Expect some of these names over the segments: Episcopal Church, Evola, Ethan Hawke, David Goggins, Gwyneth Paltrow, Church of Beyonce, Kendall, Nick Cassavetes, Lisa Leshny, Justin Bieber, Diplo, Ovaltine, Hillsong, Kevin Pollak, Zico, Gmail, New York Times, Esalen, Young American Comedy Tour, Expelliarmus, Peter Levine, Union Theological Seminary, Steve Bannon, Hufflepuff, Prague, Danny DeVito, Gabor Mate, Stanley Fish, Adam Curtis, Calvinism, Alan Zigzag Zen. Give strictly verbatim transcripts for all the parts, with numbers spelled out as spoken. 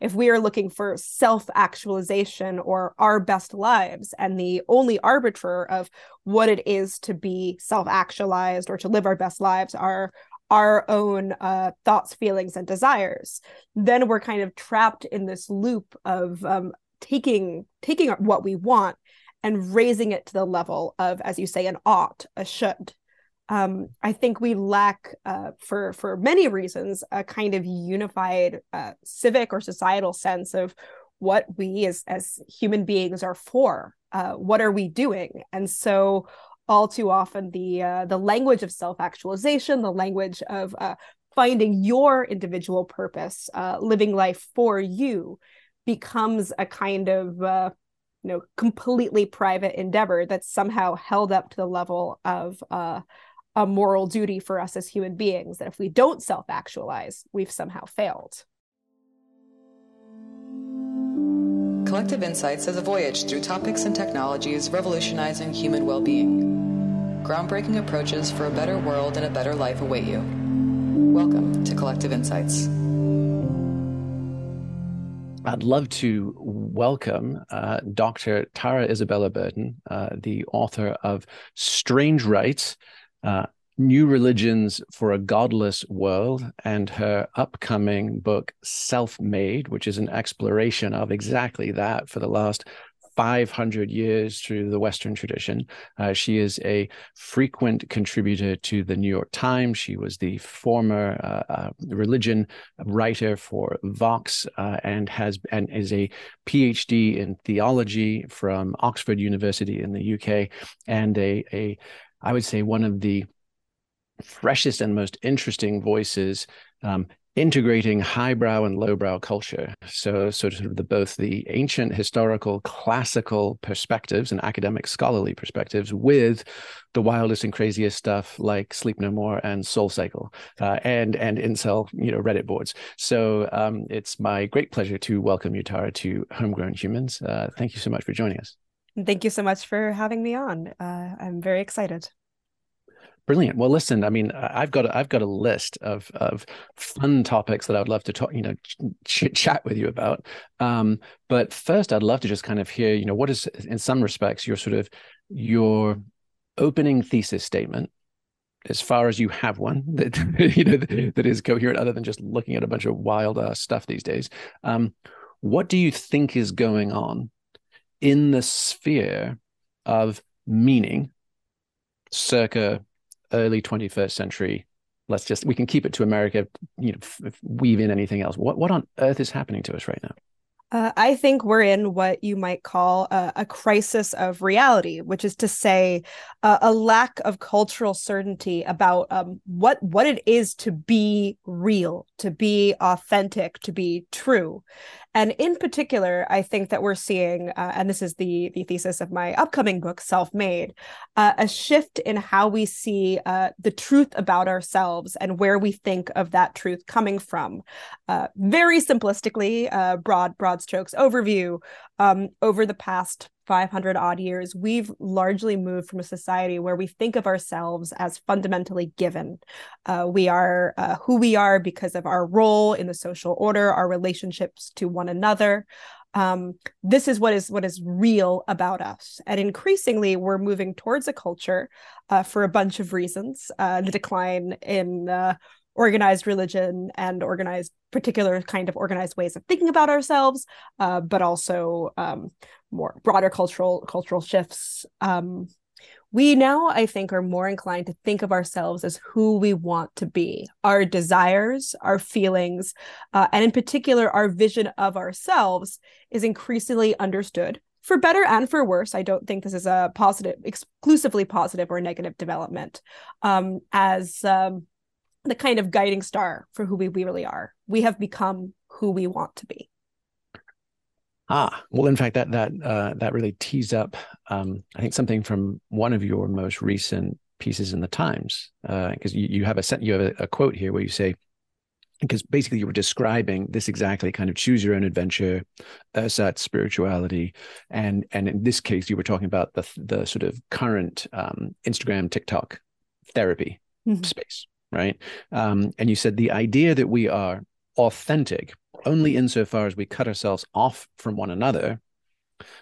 if we are looking for self-actualization or our best lives, and the only arbiter of what it is to be self-actualized or to live our best lives are our own uh, thoughts, feelings, and desires, then we're kind of trapped in this loop of um, taking taking what we want and raising it to the level of, as you say, an ought, a should. Um, I think we lack, uh, for for many reasons, a kind of unified uh, civic or societal sense of what we as as human beings are for. Uh, what are we doing? And so, all too often, the uh, the language of self-actualization, the language of uh, finding your individual purpose, uh, living life for you, becomes a kind of uh, you know completely private endeavor that's somehow held up to the level of uh, a moral duty for us as human beings, that if we don't self-actualize, we've somehow failed. Collective Insights is a voyage through topics and technologies revolutionizing human well-being. Groundbreaking approaches for a better world and a better life await you. Welcome to Collective Insights. I'd love to welcome uh, Doctor Tara Isabella Burton, uh, the author of Strange Rites, uh, New Religions for a Godless World, and her upcoming book, Self-Made, which is an exploration of exactly that for the last five hundred years through the Western tradition. Uh, she is a frequent contributor to the New York Times. She was the former uh, uh, religion writer for Vox uh, and has and is a PhD in theology from Oxford University in the U K, and a, a I would say one of the freshest and most interesting voices um, integrating highbrow and lowbrow culture. So, so sort of the, both the ancient, historical, classical perspectives and academic scholarly perspectives with the wildest and craziest stuff like Sleep No More and Soul Cycle uh, and, and incel, you know, Reddit boards. So um, it's my great pleasure to welcome you, Tara, to Homegrown Humans. Uh, thank you so much for joining us. Thank you so much for having me on. Uh, I'm very excited. Brilliant. Well, listen, I mean, I've got a, I've got a list of of fun topics that I'd love to talk, you know, ch chat with you about. Um, but first, I'd love to just kind of hear, you know, what is, in some respects, your sort of your opening thesis statement, as far as you have one that you know that is coherent, other than just looking at a bunch of wild uh, stuff these days. Um, what do you think is going on in the sphere of meaning, circa early twenty-first century? Let's just, we can keep it to America, you know, weave in anything else. What what on earth is happening to us right now? Uh, I think we're in what you might call a, a crisis of reality, which is to say uh, a lack of cultural certainty about um, what, what it is to be real, to be authentic, to be true. And in particular, I think that we're seeing, uh, and this is the, the thesis of my upcoming book, Self-Made, uh, a shift in how we see uh, the truth about ourselves and where we think of that truth coming from. Uh, very simplistically, uh, broad, broad strokes overview, um, over the past five hundred odd years, we've largely moved from a society where we think of ourselves as fundamentally given. Uh, we are uh, who we are because of our role in the social order, our relationships to one another. Um, this is what is what is real about us. And increasingly, we're moving towards a culture uh, for a bunch of reasons. Uh, the decline in uh, organized religion and organized particular kind of organized ways of thinking about ourselves, uh, but also um, more broader cultural cultural shifts. Um, we now, I think, are more inclined to think of ourselves as who we want to be, our desires, our feelings, uh, and in particular, our vision of ourselves is increasingly understood, for better and for worse. I don't think this is a positive, exclusively positive or negative development, um, as um, the kind of guiding star for who we, we really are. We have become who we want to be. Ah, well, in fact, that that uh, that really tees up, um, I think, something from one of your most recent pieces in the Times, because uh, you, you have a you have a, a quote here where you say, because basically you were describing this exactly, kind of choose your own adventure, ersatz spirituality, and and in this case you were talking about the the sort of current um, Instagram, TikTok therapy mm-hmm. space. Right. Um, and you said the idea that we are authentic only insofar as we cut ourselves off from one another,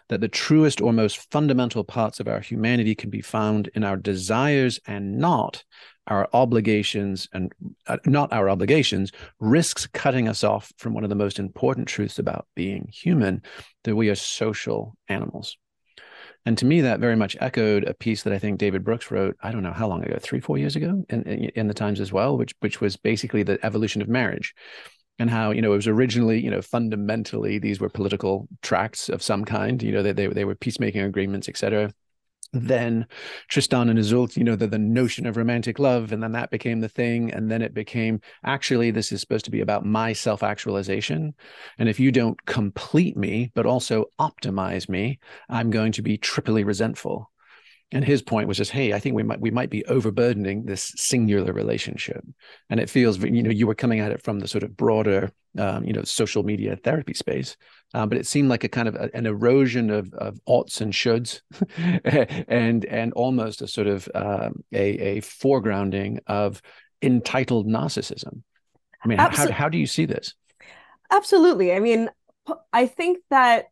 that the truest or most fundamental parts of our humanity can be found in our desires and not our obligations and uh, not our obligations, risks cutting us off from one of the most important truths about being human, that we are social animals. And to me, that very much echoed a piece that I think David Brooks wrote, I don't know how long ago, three, four years ago in, in, in the Times as well, which, which was basically the evolution of marriage. And how, you know, it was originally, you know, fundamentally, these were political tracts of some kind, you know, they, they, they were peacemaking agreements, et cetera. Then Tristan and Isolde, you know, the, the notion of romantic love, and then that became the thing. And then it became, actually, this is supposed to be about my self-actualization. And if you don't complete me, but also optimize me, I'm going to be triply resentful. And his point was just, hey, I think we might we might be overburdening this singular relationship. And it feels, you know, you were coming at it from the sort of broader, um, you know, social media therapy space. Um, but it seemed like a kind of a, an erosion of, of oughts and shoulds and and almost a sort of um, a, a foregrounding of entitled narcissism. I mean, Absol- how, how do you see this? Absolutely. I mean, I think that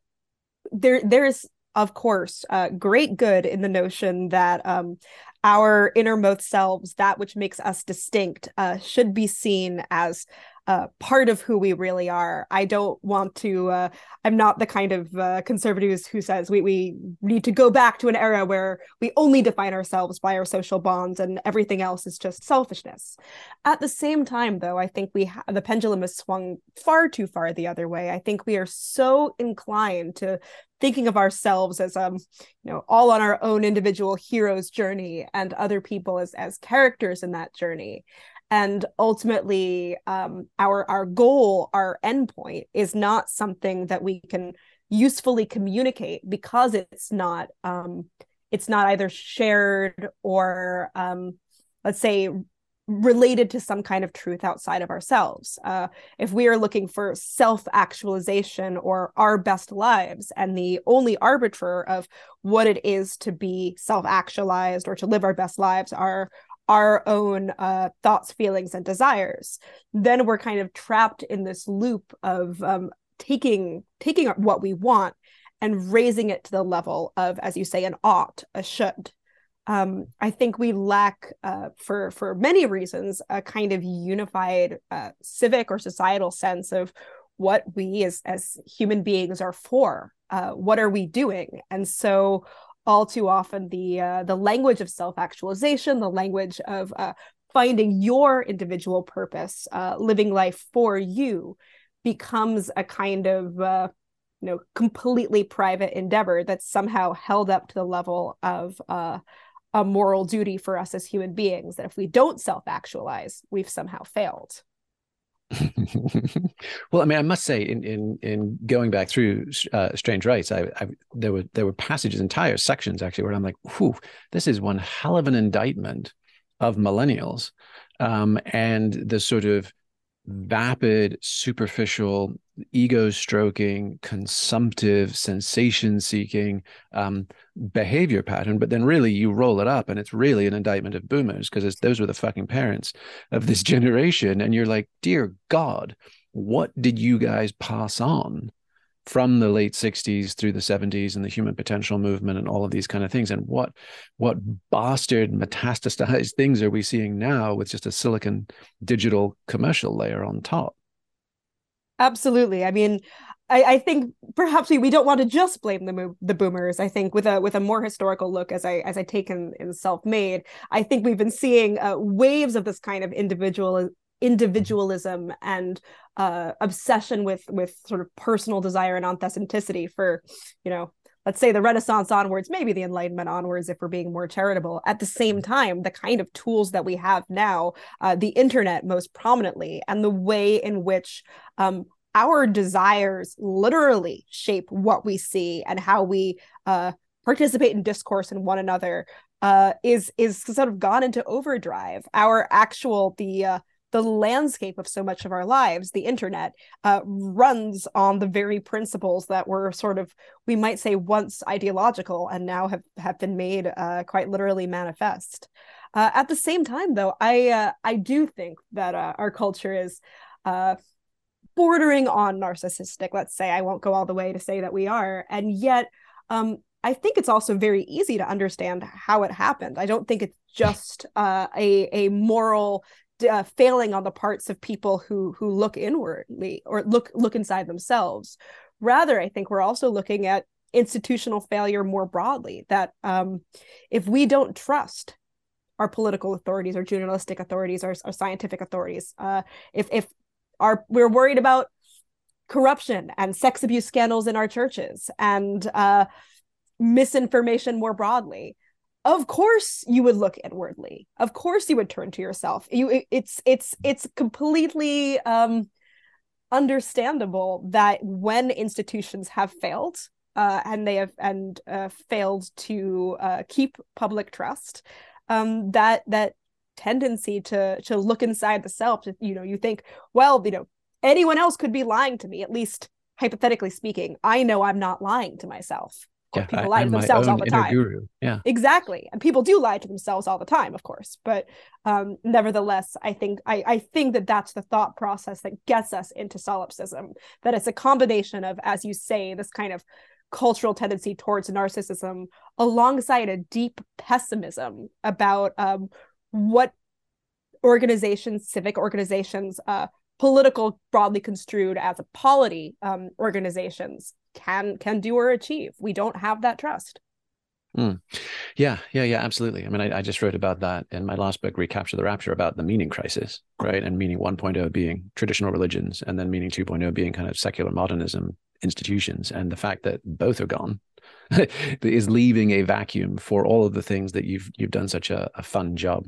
there there is, of course, uh, great good in the notion that um, our innermost selves, that which makes us distinct, uh, should be seen as uh, part of who we really are. I don't want to, uh, I'm not the kind of uh, conservatives who says we, we need to go back to an era where we only define ourselves by our social bonds and everything else is just selfishness. At the same time, though, I think we ha- the pendulum has swung far too far the other way. I think we are so inclined to thinking of ourselves as, um, you know, all on our own individual hero's journey and other people as, as characters in that journey. And ultimately, um, our, our goal, our endpoint is not something that we can usefully communicate because it's not, um, it's not either shared or, um, let's say, related to some kind of truth outside of ourselves. Uh, if we are looking for self-actualization or our best lives, and the only arbiter of what it is to be self-actualized or to live our best lives are our own uh, thoughts, feelings, and desires, then we're kind of trapped in this loop of um, taking taking what we want and raising it to the level of, as you say, an ought, a should. Um, I think we lack, uh, for, for many reasons, a kind of unified uh, civic or societal sense of what we as, as human beings are for. Uh, what are we doing? And so all too often the, uh, the language of self-actualization, the language of uh, finding your individual purpose, uh, living life for you, becomes a kind of uh, you know, completely private endeavor that's somehow held up to the level of uh, a moral duty for us as human beings, that if we don't self-actualize, we've somehow failed. Well, I mean, I must say, in in in going back through uh, Strange Rites, I, I there were there were passages, entire sections actually, where I'm like, whew, this is one hell of an indictment of millennials, um, and the sort of vapid, superficial, ego-stroking, consumptive, sensation-seeking um, behavior pattern. But then really you roll it up and it's really an indictment of boomers, because those were the fucking parents of this generation. And you're like, dear God, what did you guys pass on from the late sixties through the seventies and the human potential movement and all of these kind of things? And what what bastard metastasized things are we seeing now with just a silicon digital commercial layer on top? Absolutely. I mean, I, I think perhaps we, we don't want to just blame the mo- the boomers. I think with a with a more historical look, as I as I take in, in Self-Made, I think we've been seeing uh, waves of this kind of individual individualism and uh, obsession with with sort of personal desire and authenticity for, you know, let's say the Renaissance onwards, maybe the Enlightenment onwards, if we're being more charitable. At the same time, the kind of tools that we have now, uh, the internet most prominently, and the way in which um, our desires literally shape what we see and how we uh, participate in discourse in one another uh, is is sort of gone into overdrive. Our actual, the uh, the landscape of so much of our lives, the internet, uh, runs on the very principles that were sort of, we might say, once ideological and now have, have been made uh, quite literally manifest. Uh, at the same time, though, I uh, I do think that uh, our culture is uh, bordering on narcissistic, let's say. I won't go all the way to say that we are. And yet, um, I think it's also very easy to understand how it happened. I don't think it's just uh, a, a moral uh, failing on the parts of people who who look inwardly or look look inside themselves. Rather, I think we're also looking at institutional failure more broadly, that um, if we don't trust our political authorities, our journalistic authorities, our, our scientific authorities, uh, if if our, we're worried about corruption and sex abuse scandals in our churches and uh, misinformation more broadly, of course you would look inwardly. Of course you would turn to yourself. You, it's it's it's completely um, understandable that when institutions have failed, Uh, and they have and uh, failed to uh, keep public trust, um, that that tendency to to look inside the self, to, you know, you think, well, you know, anyone else could be lying to me, at least hypothetically speaking. I know I'm not lying to myself. Yeah, people I, lie to themselves all the time. Guru. Yeah, exactly. And people do lie to themselves all the time, of course. But um, nevertheless, I think I, I think that that's the thought process that gets us into solipsism, that it's a combination of, as you say, this kind of cultural tendency towards narcissism alongside a deep pessimism about um, what organizations, civic organizations, uh, political broadly construed as a polity um, organizations can can do or achieve. We don't have that trust. Mm. Yeah, yeah, yeah, absolutely. I mean, I, I just wrote about that in my last book, Recapture the Rapture, about the meaning crisis, right? And meaning one point oh being traditional religions, and then meaning two point oh being kind of secular modernism institutions, and the fact that both are gone is leaving a vacuum for all of the things that you've you've done such a, a fun job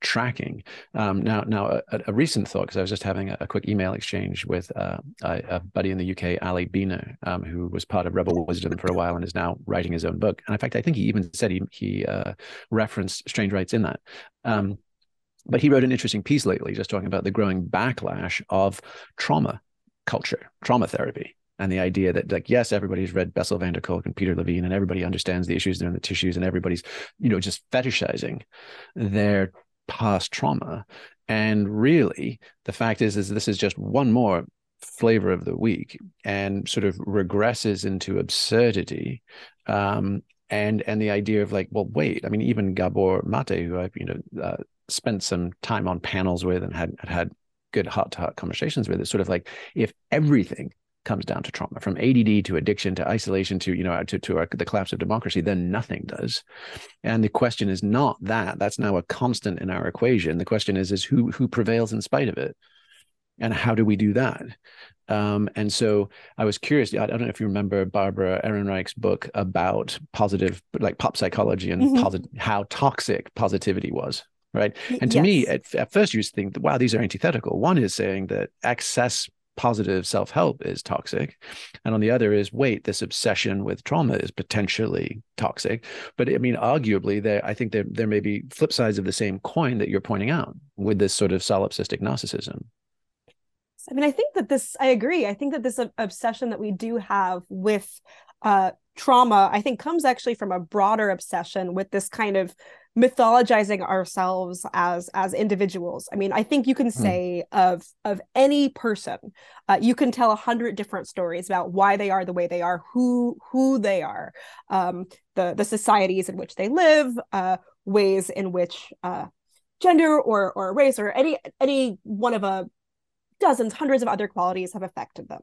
tracking. Um, now, now a, a recent thought, because I was just having a, a quick email exchange with uh, a, a buddy in the U K, Ali Bina, um, who was part of Rebel Wisdom for a while and is now writing his own book. And in fact, I think he even said he, he uh, referenced Strange Rites in that. Um, but he wrote an interesting piece lately, just talking about the growing backlash of trauma culture, trauma therapy. And the idea that, like, yes, everybody's read Bessel van der Kolk and Peter Levine, and everybody understands the issues that are in the tissues, and everybody's, you know, just fetishizing their past trauma. And really, the fact is, is this is just one more flavor of the week, and sort of regresses into absurdity. Um, and and the idea of, like, well, wait, I mean, even Gabor Mate, who I've, you know, uh, spent some time on panels with and had had good heart-to-heart conversations with, is sort of like, if everything comes down to trauma, from A D D to addiction to isolation to, you know, to, to our, the collapse of democracy, then nothing does. And the question is not that. That's now a constant in our equation. The question is, is who who prevails in spite of it? And how do we do that? Um, and so I was curious, I don't know if you remember Barbara Ehrenreich's book about positive, like pop psychology and mm-hmm. posit- how toxic positivity was, right? And to yes. me, at, at first you used to think, wow, these are antithetical. One is saying that excess positive self-help is toxic, and on the other is, wait, this obsession with trauma is potentially toxic. But I mean, arguably, there I think there there may be flip sides of the same coin that you're pointing out with this sort of solipsistic narcissism. I mean, I think that this, I agree. I think that this obsession that we do have with uh, trauma, I think, comes actually from a broader obsession with this kind of mythologizing ourselves as as individuals. I mean, I think you can say mm. of of any person, uh, you can tell a hundred different stories about why they are the way they are, who who they are, um, the the societies in which they live, uh, ways in which uh, gender or or race or any any one of a dozens, hundreds of other qualities have affected them.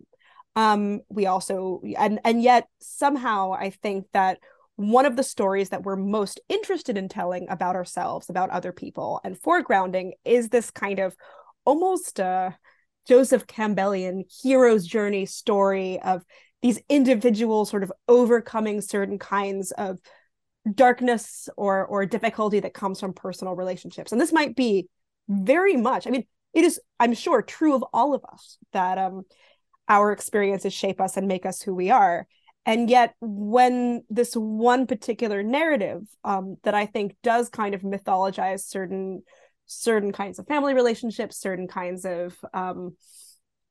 Um, we also and and yet somehow I think that one of the stories that we're most interested in telling about ourselves, about other people, and foregrounding is this kind of almost uh, Joseph Campbellian hero's journey story of these individuals sort of overcoming certain kinds of darkness or or difficulty that comes from personal relationships. And this might be very much, I mean, it is, I'm sure, true of all of us that um, our experiences shape us and make us who we are. And yet when this one particular narrative um, that I think does kind of mythologize certain certain kinds of family relationships, certain kinds of um,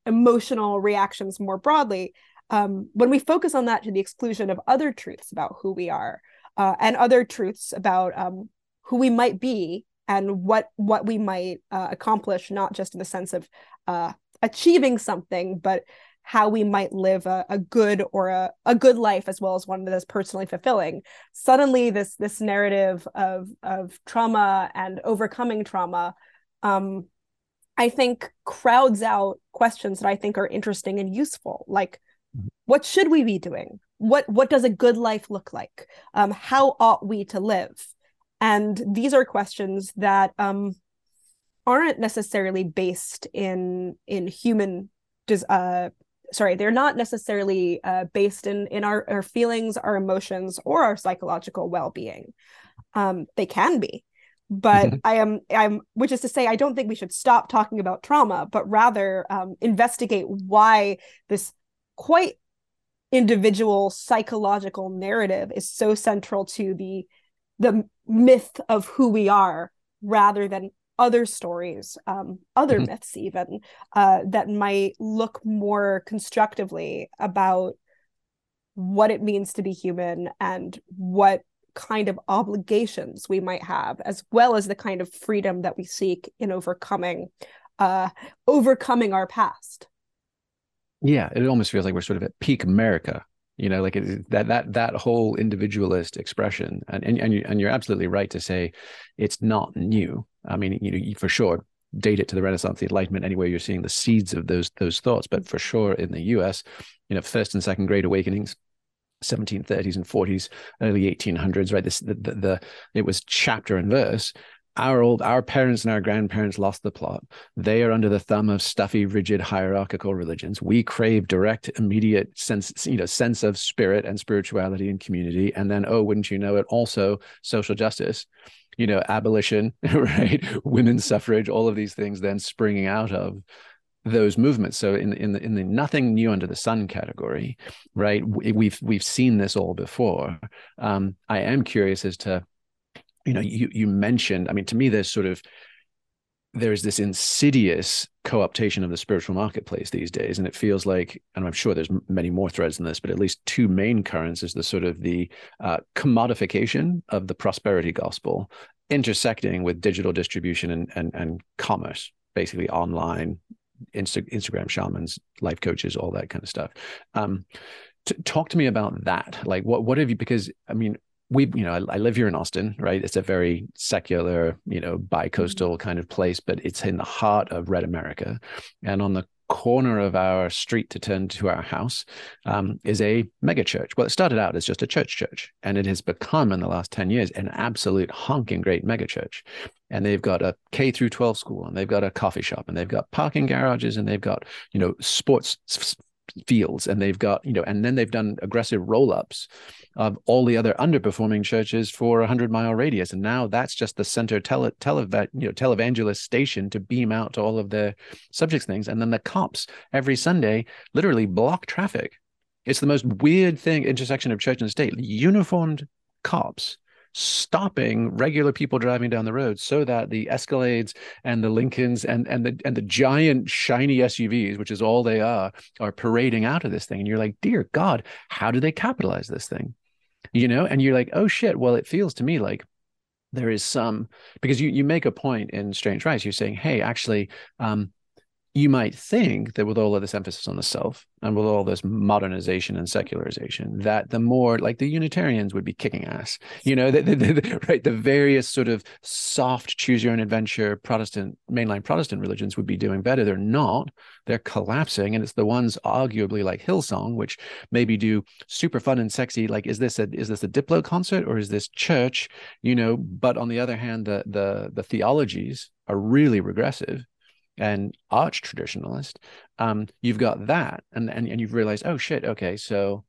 emotional reactions more broadly, um, when we focus on that to the exclusion of other truths about who we are uh, and other truths about um, who we might be and what, what we might uh, accomplish, not just in the sense of uh, achieving something, but how we might live a, a good or a, a good life, as well as one that is personally fulfilling. Suddenly, this this narrative of of trauma and overcoming trauma, um, I think, crowds out questions that I think are interesting and useful. Like, what should we be doing? What what does a good life look like? Um, how ought we to live? And these are questions that um, aren't necessarily based in in human. Des- uh, Sorry, they're not necessarily uh, based in, in our, our feelings, our emotions, or our psychological well-being. Um, they can be, but mm-hmm. I am, I'm, which is to say, I don't think we should stop talking about trauma, but rather um, investigate why this quite individual psychological narrative is so central to the the myth of who we are, rather than other stories, um, other mm-hmm. myths even, uh, that might look more constructively about what it means to be human and what kind of obligations we might have, as well as the kind of freedom that we seek in overcoming, uh, overcoming our past. Yeah, it almost feels like we're sort of at peak America, you know, like it, that that that whole individualist expression, and and and, you, and you're absolutely right to say it's not new. I mean, you know, you for sure date it to the Renaissance, the Enlightenment, anywhere you're seeing the seeds of those those thoughts. But for sure, in the U S, you know, first and second great awakenings, seventeen thirties and forties, early eighteen hundreds, right? This the the, the it was chapter and verse. Our old, our parents and our grandparents lost the plot. They are under the thumb of stuffy, rigid, hierarchical religions. We crave direct, immediate sense, you know, sense of spirit and spirituality and community. And then, oh, wouldn't you know it, also social justice, you know, abolition, right? Women's suffrage, all of these things then springing out of those movements. So in in the in the nothing new under the sun category, right? We've we've seen this all before. Um, I am curious as to, you know, you you mentioned, I mean, to me, there's sort of, there is this insidious co-optation of the spiritual marketplace these days. And it feels like, and I'm sure there's many more threads in this, but at least two main currents is the sort of the uh, commodification of the prosperity gospel intersecting with digital distribution and and, and commerce, basically online, Insta- Instagram shamans, life coaches, all that kind of stuff. Um, t- talk to me about that. Like, what, what have you, because, I mean, We, you know, I, I live here in Austin, right? It's a very secular, you know, bi-coastal kind of place, but it's in the heart of Red America. And on the corner of our street to turn to our house um, is a mega church. Well, it started out as just a church church, and it has become in the last ten years an absolute honking great mega church. And they've got a K through twelve school, and they've got a coffee shop, and they've got parking garages, and they've got, you know, sports fields, and they've got, you know, and then they've done aggressive roll-ups of all the other underperforming churches for a hundred mile radius. And now that's just the center tele, tele, you know, televangelist station to beam out to all of their subjects things. And then the cops every Sunday literally block traffic. It's the most weird thing, intersection of church and state, uniformed cops stopping regular people driving down the road so that the Escalades and the Lincolns and and the and the giant shiny S U Vs, which is all they are, are parading out of this thing. And you're like, dear God, how do they capitalize this thing? You know, and you're like, oh shit, well, it feels to me like there is some, because you you make a point in Strange Rites. You're saying, hey, actually, um, you might think that with all of this emphasis on the self and with all this modernization and secularization, that the more, like the Unitarians would be kicking ass, you know, the, the, the, right? The various sort of soft choose your own adventure Protestant, mainline Protestant religions would be doing better. They're not, they're collapsing. And it's the ones arguably like Hillsong, which maybe do super fun and sexy. Like, is this a, is this a Diplo concert or is this church, you know? But on the other hand, the the, the theologies are really regressive and arch traditionalist. Um, you've got that, and, and and you've realized, oh shit, okay, so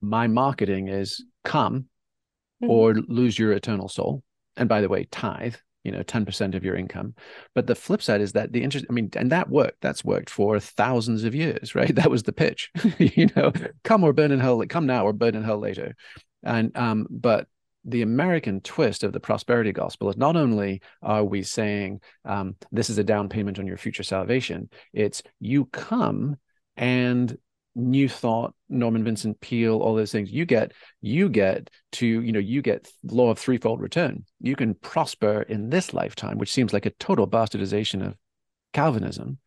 my marketing is come mm-hmm. or lose your eternal soul. And by the way, tithe, you know, ten percent of your income. But the flip side is that the interest, I mean, and that worked, that's worked for thousands of years, right? That was the pitch, you know, come or burn in hell, come now or burn in hell later. And, um, but the American twist of the prosperity gospel is not only are we saying um, this is a down payment on your future salvation, it's you come and new thought, Norman Vincent Peale, all those things, you get, you get to, you know, you get law of threefold return. You can prosper in this lifetime, which seems like a total bastardization of Calvinism,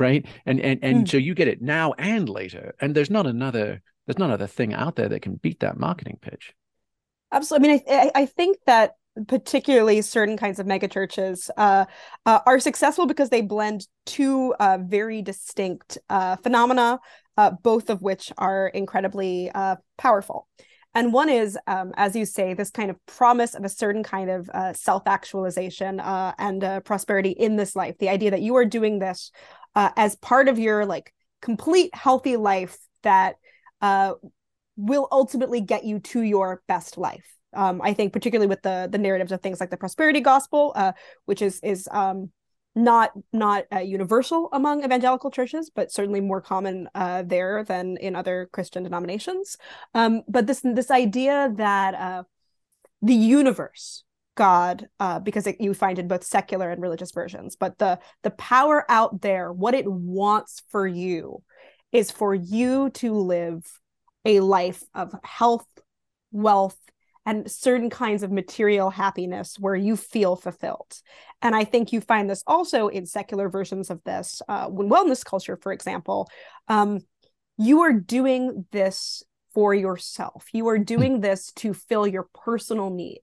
right? And and and mm. so you get it now and later. And there's not another there's not another thing out there that can beat that marketing pitch. Absolutely. I mean, I I think that particularly certain kinds of megachurches uh, uh, are successful because they blend two uh, very distinct uh, phenomena, uh, both of which are incredibly uh, powerful. And one is, um, as you say, this kind of promise of a certain kind of uh, self-actualization uh, and uh, prosperity in this life. The idea that you are doing this uh, as part of your like complete healthy life that uh, will ultimately get you to your best life. Um, I think particularly with the the narratives of things like the prosperity gospel, uh, which is is um, not not uh, universal among evangelical churches, but certainly more common uh, there than in other Christian denominations. Um, but this this idea that uh, the universe, God, uh, because it, you find in both secular and religious versions, but the the power out there, what it wants for you, is for you to live a life of health, wealth, and certain kinds of material happiness where you feel fulfilled. And I think you find this also in secular versions of this. Uh, when wellness culture, for example, um, you are doing this for yourself. You are doing this to fill your personal need.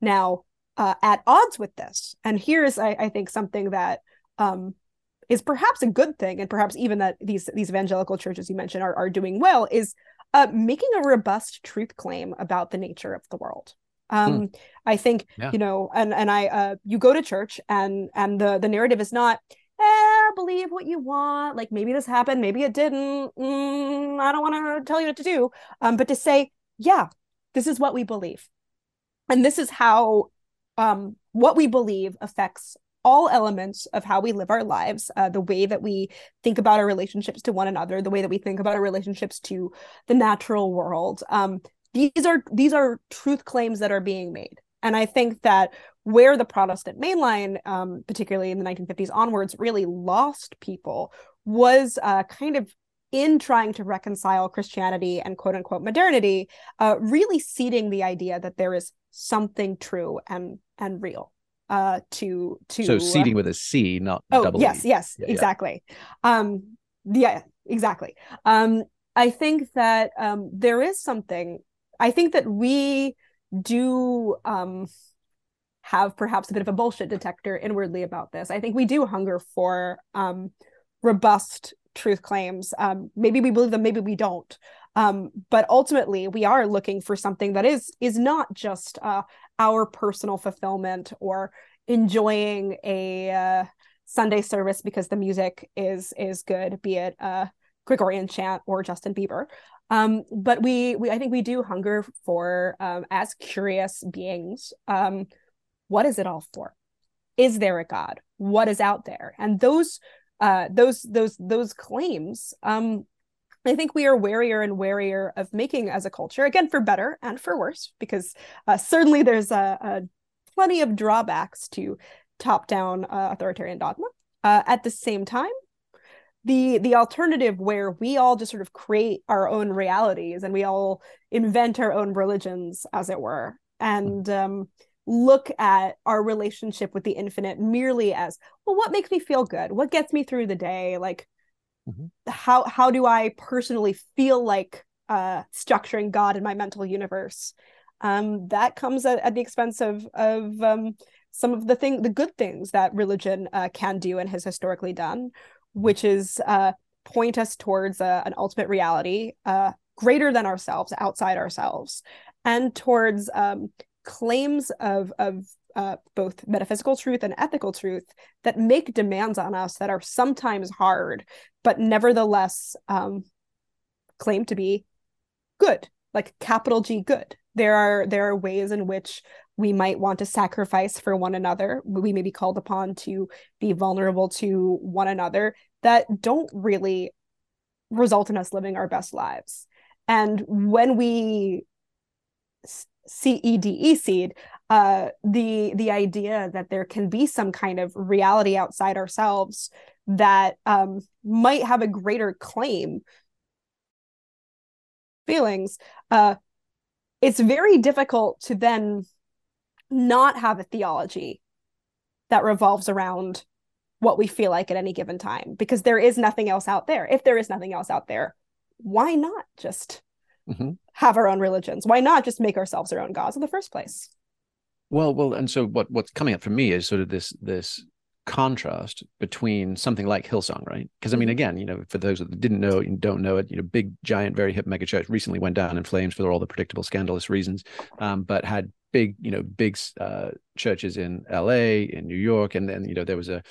Now, uh, at odds with this, and here's, I, I think, something that um, is perhaps a good thing, and perhaps even that these, these evangelical churches you mentioned are, are doing well, is Uh, making a robust truth claim about the nature of the world. Um, mm. I think, yeah. you know, and and I, uh, you go to church and and the, the narrative is not, eh, believe what you want, like maybe this happened, maybe it didn't, mm, I don't want to tell you what to do, um, but to say, yeah, this is what we believe. And this is how um, what we believe affects all elements of how we live our lives, uh, the way that we think about our relationships to one another, the way that we think about our relationships to the natural world. Um, these are these are truth claims that are being made. And I think that where the Protestant mainline, um, particularly in the nineteen fifties onwards, really lost people was uh, kind of in trying to reconcile Christianity and quote unquote modernity, uh, really seeding the idea that there is something true and and real. Uh, to to so seeding with a C, not oh double yes, e. yes, yeah, exactly, yeah. Um, yeah, exactly. Um, I think that um, there is something. I think that we do um, have perhaps a bit of a bullshit detector inwardly about this. I think we do hunger for um, robust truth claims. Um, maybe we believe them, maybe we don't. Um, but ultimately, we are looking for something that is is not just uh, our personal fulfillment or enjoying a uh, Sunday service because the music is is good, be it uh, Gregorian chant or Justin Bieber. Um, but we we I think we do hunger for, um, as curious beings, um, what is it all for? Is there a God? What is out there? And those uh, those those those claims. Um, I think we are warier and warier of making as a culture, again, for better and for worse, because uh, certainly there's uh, uh, plenty of drawbacks to top-down uh, authoritarian dogma. Uh, at the same time, the the alternative where we all just sort of create our own realities and we all invent our own religions, as it were, and um, look at our relationship with the infinite merely as, well, what makes me feel good? What gets me through the day? Like, How how do I personally feel like uh, structuring God in my mental universe? Um, that comes at, at the expense of of um, some of the thing the good things that religion uh, can do and has historically done, which is uh, point us towards uh, an ultimate reality uh, greater than ourselves, outside ourselves, and towards um, claims of of. Uh, both metaphysical truth and ethical truth that make demands on us that are sometimes hard, but nevertheless um, claim to be good, like capital G good. There are there are ways in which we might want to sacrifice for one another. We may be called upon to be vulnerable to one another that don't really result in us living our best lives. And when we C E D E seed, uh, the the idea that there can be some kind of reality outside ourselves that um, might have a greater claim feelings, uh, it's very difficult to then not have a theology that revolves around what we feel like at any given time, because there is nothing else out there. If there is nothing else out there, why not just mm-hmm. have our own religions? Why not just make ourselves our own gods in the first place? Well, well, and so what, what's coming up for me is sort of this this contrast between something like Hillsong, right? Because I mean, again, you know, for those that didn't know and don't know it, you know, big, giant, very hip mega church recently went down in flames for all the predictable, scandalous reasons, um, but had big, you know, big uh, churches in L A, in New York, and then, you know, there was a,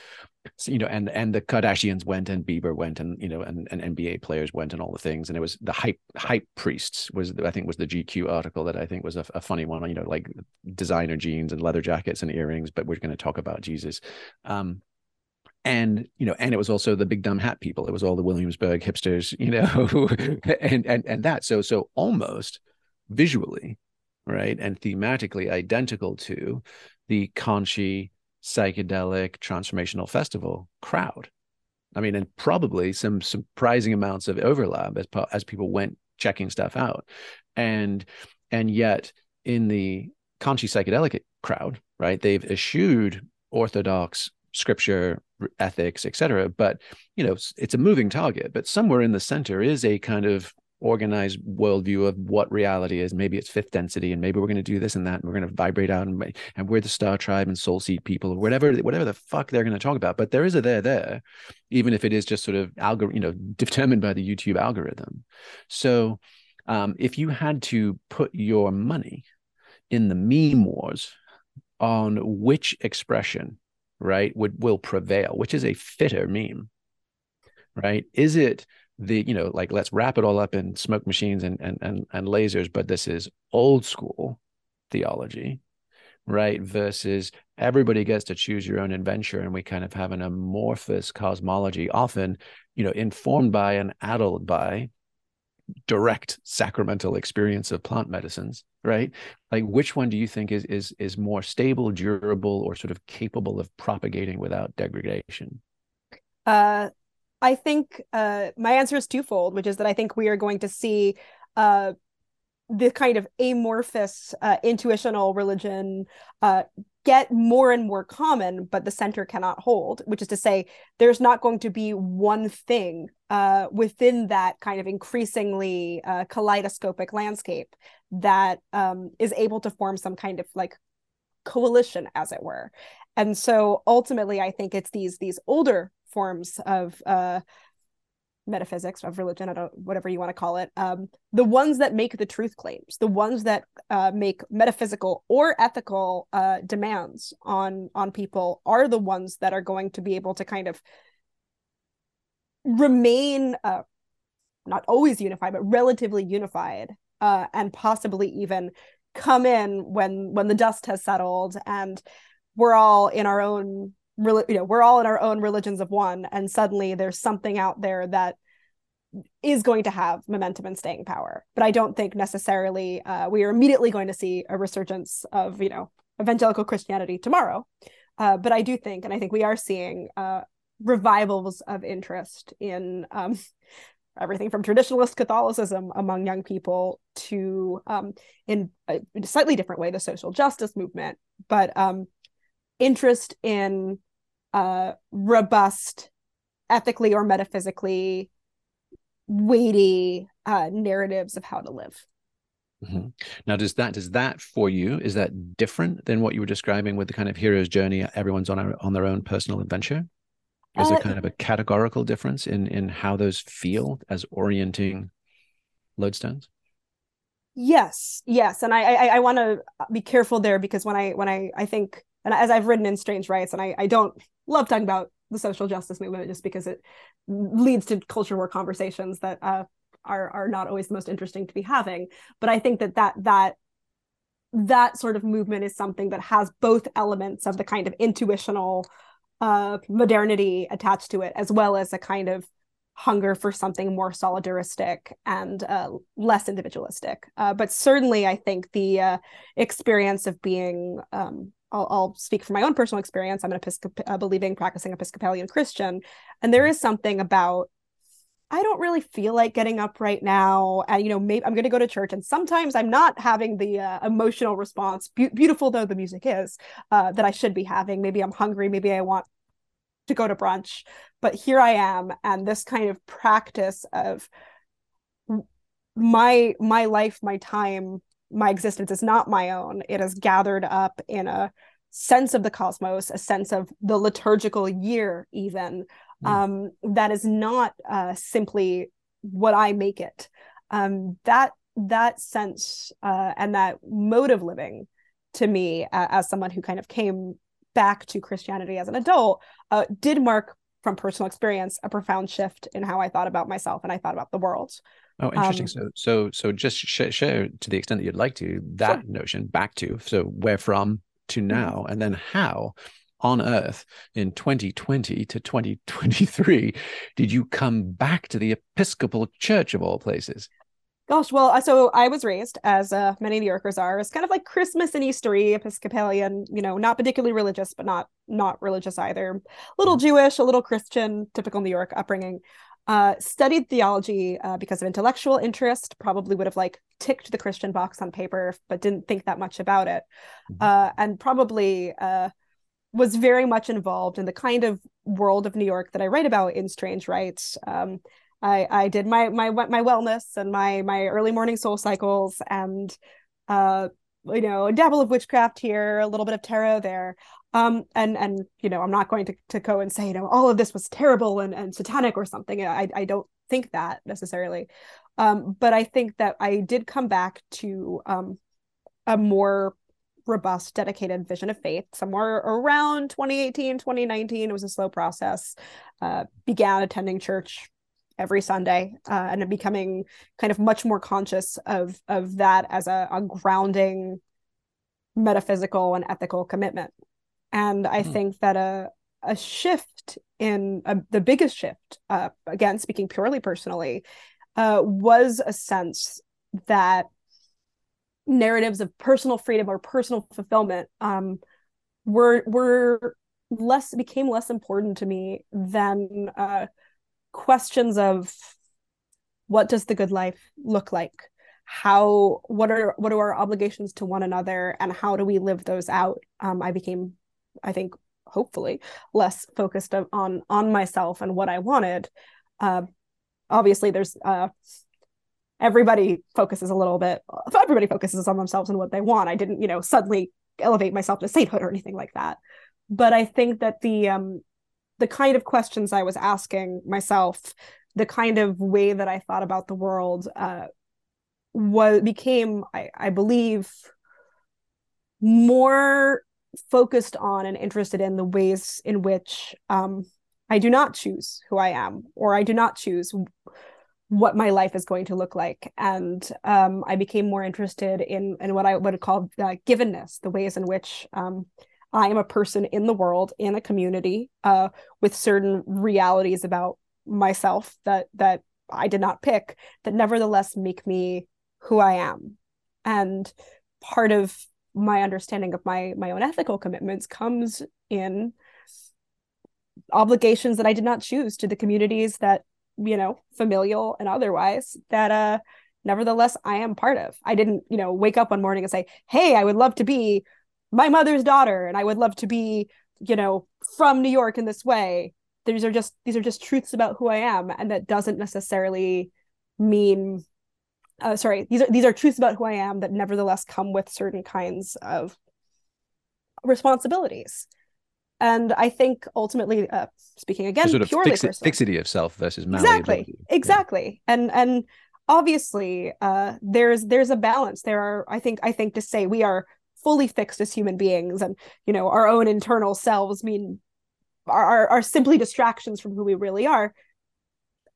you know, and and the Kardashians went, and Bieber went, and, you know, and, and N B A players went, and all the things, and it was the hype hype priests was, I think, was the G Q article that I think was a, a funny one, you know, like designer jeans and leather jackets and earrings, but we're going to talk about Jesus. Um, And, you know, and it was also the big dumb hat people. It was all the Williamsburg hipsters, you know, and, and, and that. So, so almost visually, right, and thematically identical to the conchy, psychedelic, transformational festival crowd. I mean, and probably some surprising amounts of overlap as as people went checking stuff out. And, and yet in the conchy psychedelic crowd, right, they've eschewed orthodox scripture, ethics, et cetera. But, you know, it's a moving target, but somewhere in the center is a kind of organized worldview of what reality is. Maybe it's fifth density, and maybe we're going to do this and that, and we're going to vibrate out, and, and we're the star tribe and soul seed people, or whatever, whatever the fuck they're going to talk about. But there is a there there, even if it is just sort of algorithm, you know, determined by the YouTube algorithm. So um, if you had to put your money in the meme wars on which expression, right, would will prevail, which is a fitter meme, right? Is it the, you know, like, let's wrap it all up in smoke machines and and and, and lasers, but this is old school theology, right? Versus everybody gets to choose your own adventure, and we kind of have an amorphous cosmology, often, you know, informed by and addled by direct sacramental experience of plant medicines, right? Like, which one do you think is is is more stable, durable, or sort of capable of propagating without degradation? Uh, I think uh, my answer is twofold, which is that I think we are going to see uh, the kind of amorphous, uh, intuitional religion uh, get more and more common, but the center cannot hold, which is to say there's not going to be one thing uh, within that kind of increasingly uh, kaleidoscopic landscape that um, is able to form some kind of like coalition, as it were. And so ultimately, I think it's these these older forms of uh, metaphysics, of religion, I don't, whatever you want to call it, um, the ones that make the truth claims, the ones that uh, make metaphysical or ethical uh, demands on on people, are the ones that are going to be able to kind of remain uh, not always unified, but relatively unified, uh, and possibly even come in when when the dust has settled and we're all in our own. You know, we're all in our own religions of one, and suddenly there's something out there that is going to have momentum and staying power. But I don't think necessarily uh, we are immediately going to see a resurgence of, you know, evangelical Christianity tomorrow. Uh, but I do think, and I think we are seeing uh, revivals of interest in um, everything from traditionalist Catholicism among young people to, um, in a slightly different way, the social justice movement, but um, interest in Uh, robust, ethically or metaphysically weighty uh, narratives of how to live. Mm-hmm. Now, does that does that for you, is that different than what you were describing with the kind of hero's journey? Everyone's on our, on their own personal adventure. Is uh, there kind of a categorical difference in in how those feel as orienting lodestones? Yes, yes, and I I, I want to be careful there, because when I when I I think, and as I've written in Strange Rites, and I, I don't love talking about the social justice movement just because it leads to culture war conversations that uh, are are not always the most interesting to be having. But I think that that that that sort of movement is something that has both elements of the kind of intuitional uh, modernity attached to it, as well as a kind of hunger for something more solidaristic and uh, less individualistic. Uh, but certainly, I think the uh, experience of being um, I'll, I'll speak from my own personal experience. I'm an Episcop- uh, believing, practicing Episcopalian Christian. And there is something about, I don't really feel like getting up right now. And, you know, maybe I'm going to go to church. And sometimes I'm not having the uh, emotional response, be- beautiful though the music is, uh, that I should be having. Maybe I'm hungry. Maybe I want to go to brunch, but here I am. And this kind of practice of my my life, my time, my existence is not my own. It is gathered up in a sense of the cosmos, a sense of the liturgical year, even mm. um, that is not uh, simply what I make it. Um, that that sense uh, and that mode of living, to me, uh, as someone who kind of came back to Christianity as an adult, uh, did mark, from personal experience, a profound shift in how I thought about myself and I thought about the world. Oh, interesting. Um, so, so, so just share, share to the extent that you'd like to that sure. notion back to so where from to now, and then how on earth in twenty twenty to twenty twenty-three did you come back to the Episcopal Church of all places? Gosh, well, so I was raised, as uh, many New Yorkers are, as kind of like Christmas and Eastery Episcopalian, you know, not particularly religious, but not not religious either. A little Jewish, a little Christian, typical New York upbringing. Uh, studied theology uh, because of intellectual interest, probably would have like ticked the Christian box on paper, but didn't think that much about it. Uh, and probably uh, was very much involved in the kind of world of New York that I write about in Strange Rites. Um, I, I did my my my wellness and my my early morning soul cycles and, uh, you know, a dabble of witchcraft here, a little bit of tarot there. Um, and, and, you know, I'm not going to, to go and say, you know, all of this was terrible and, and satanic or something. I, I don't think that necessarily. Um, but I think that I did come back to um, a more robust, dedicated vision of faith somewhere around twenty eighteen, twenty nineteen. It was a slow process. Uh, began attending church every Sunday uh, and becoming kind of much more conscious of, of that as a, a grounding metaphysical and ethical commitment. And I hmm. think that a a shift in uh, the biggest shift, uh, again, speaking purely personally, uh, was a sense that narratives of personal freedom or personal fulfillment um, were were less became less important to me than uh, questions of what does the good life look like, how what are what are our obligations to one another, and how do we live those out. Um, I became I think, hopefully, less focused on on myself and what I wanted. Uh, obviously, there's uh, everybody focuses a little bit. Everybody focuses on themselves and what they want. I didn't, you know, suddenly elevate myself to sainthood or anything like that. But I think that the um, the kind of questions I was asking myself, the kind of way that I thought about the world, uh, was became, I, I believe, more focused on and interested in the ways in which um, I do not choose who I am, or I do not choose what my life is going to look like. And um, I became more interested in, in what I would call uh, givenness, the ways in which um, I am a person in the world, in a community, uh, with certain realities about myself that that I did not pick, that nevertheless make me who I am. And part of my understanding of my my own ethical commitments comes in obligations that I did not choose to the communities that, you know, familial and otherwise, that uh nevertheless I am part of. I didn't, you know, wake up one morning and say, hey, I would love to be my mother's daughter and I would love to be, you know, from New York in this way. These are just these are just truths about who I am, and that doesn't necessarily mean Uh, sorry, these are these are truths about who I am that nevertheless come with certain kinds of responsibilities. And I think ultimately, uh, speaking again, sort of purely fixi- fixity of self versus malleability. Exactly, exactly. Yeah. And and obviously, uh, there's there's a balance. There are, I think, I think to say we are fully fixed as human beings, and you know, our own internal selves mean are are, are simply distractions from who we really are.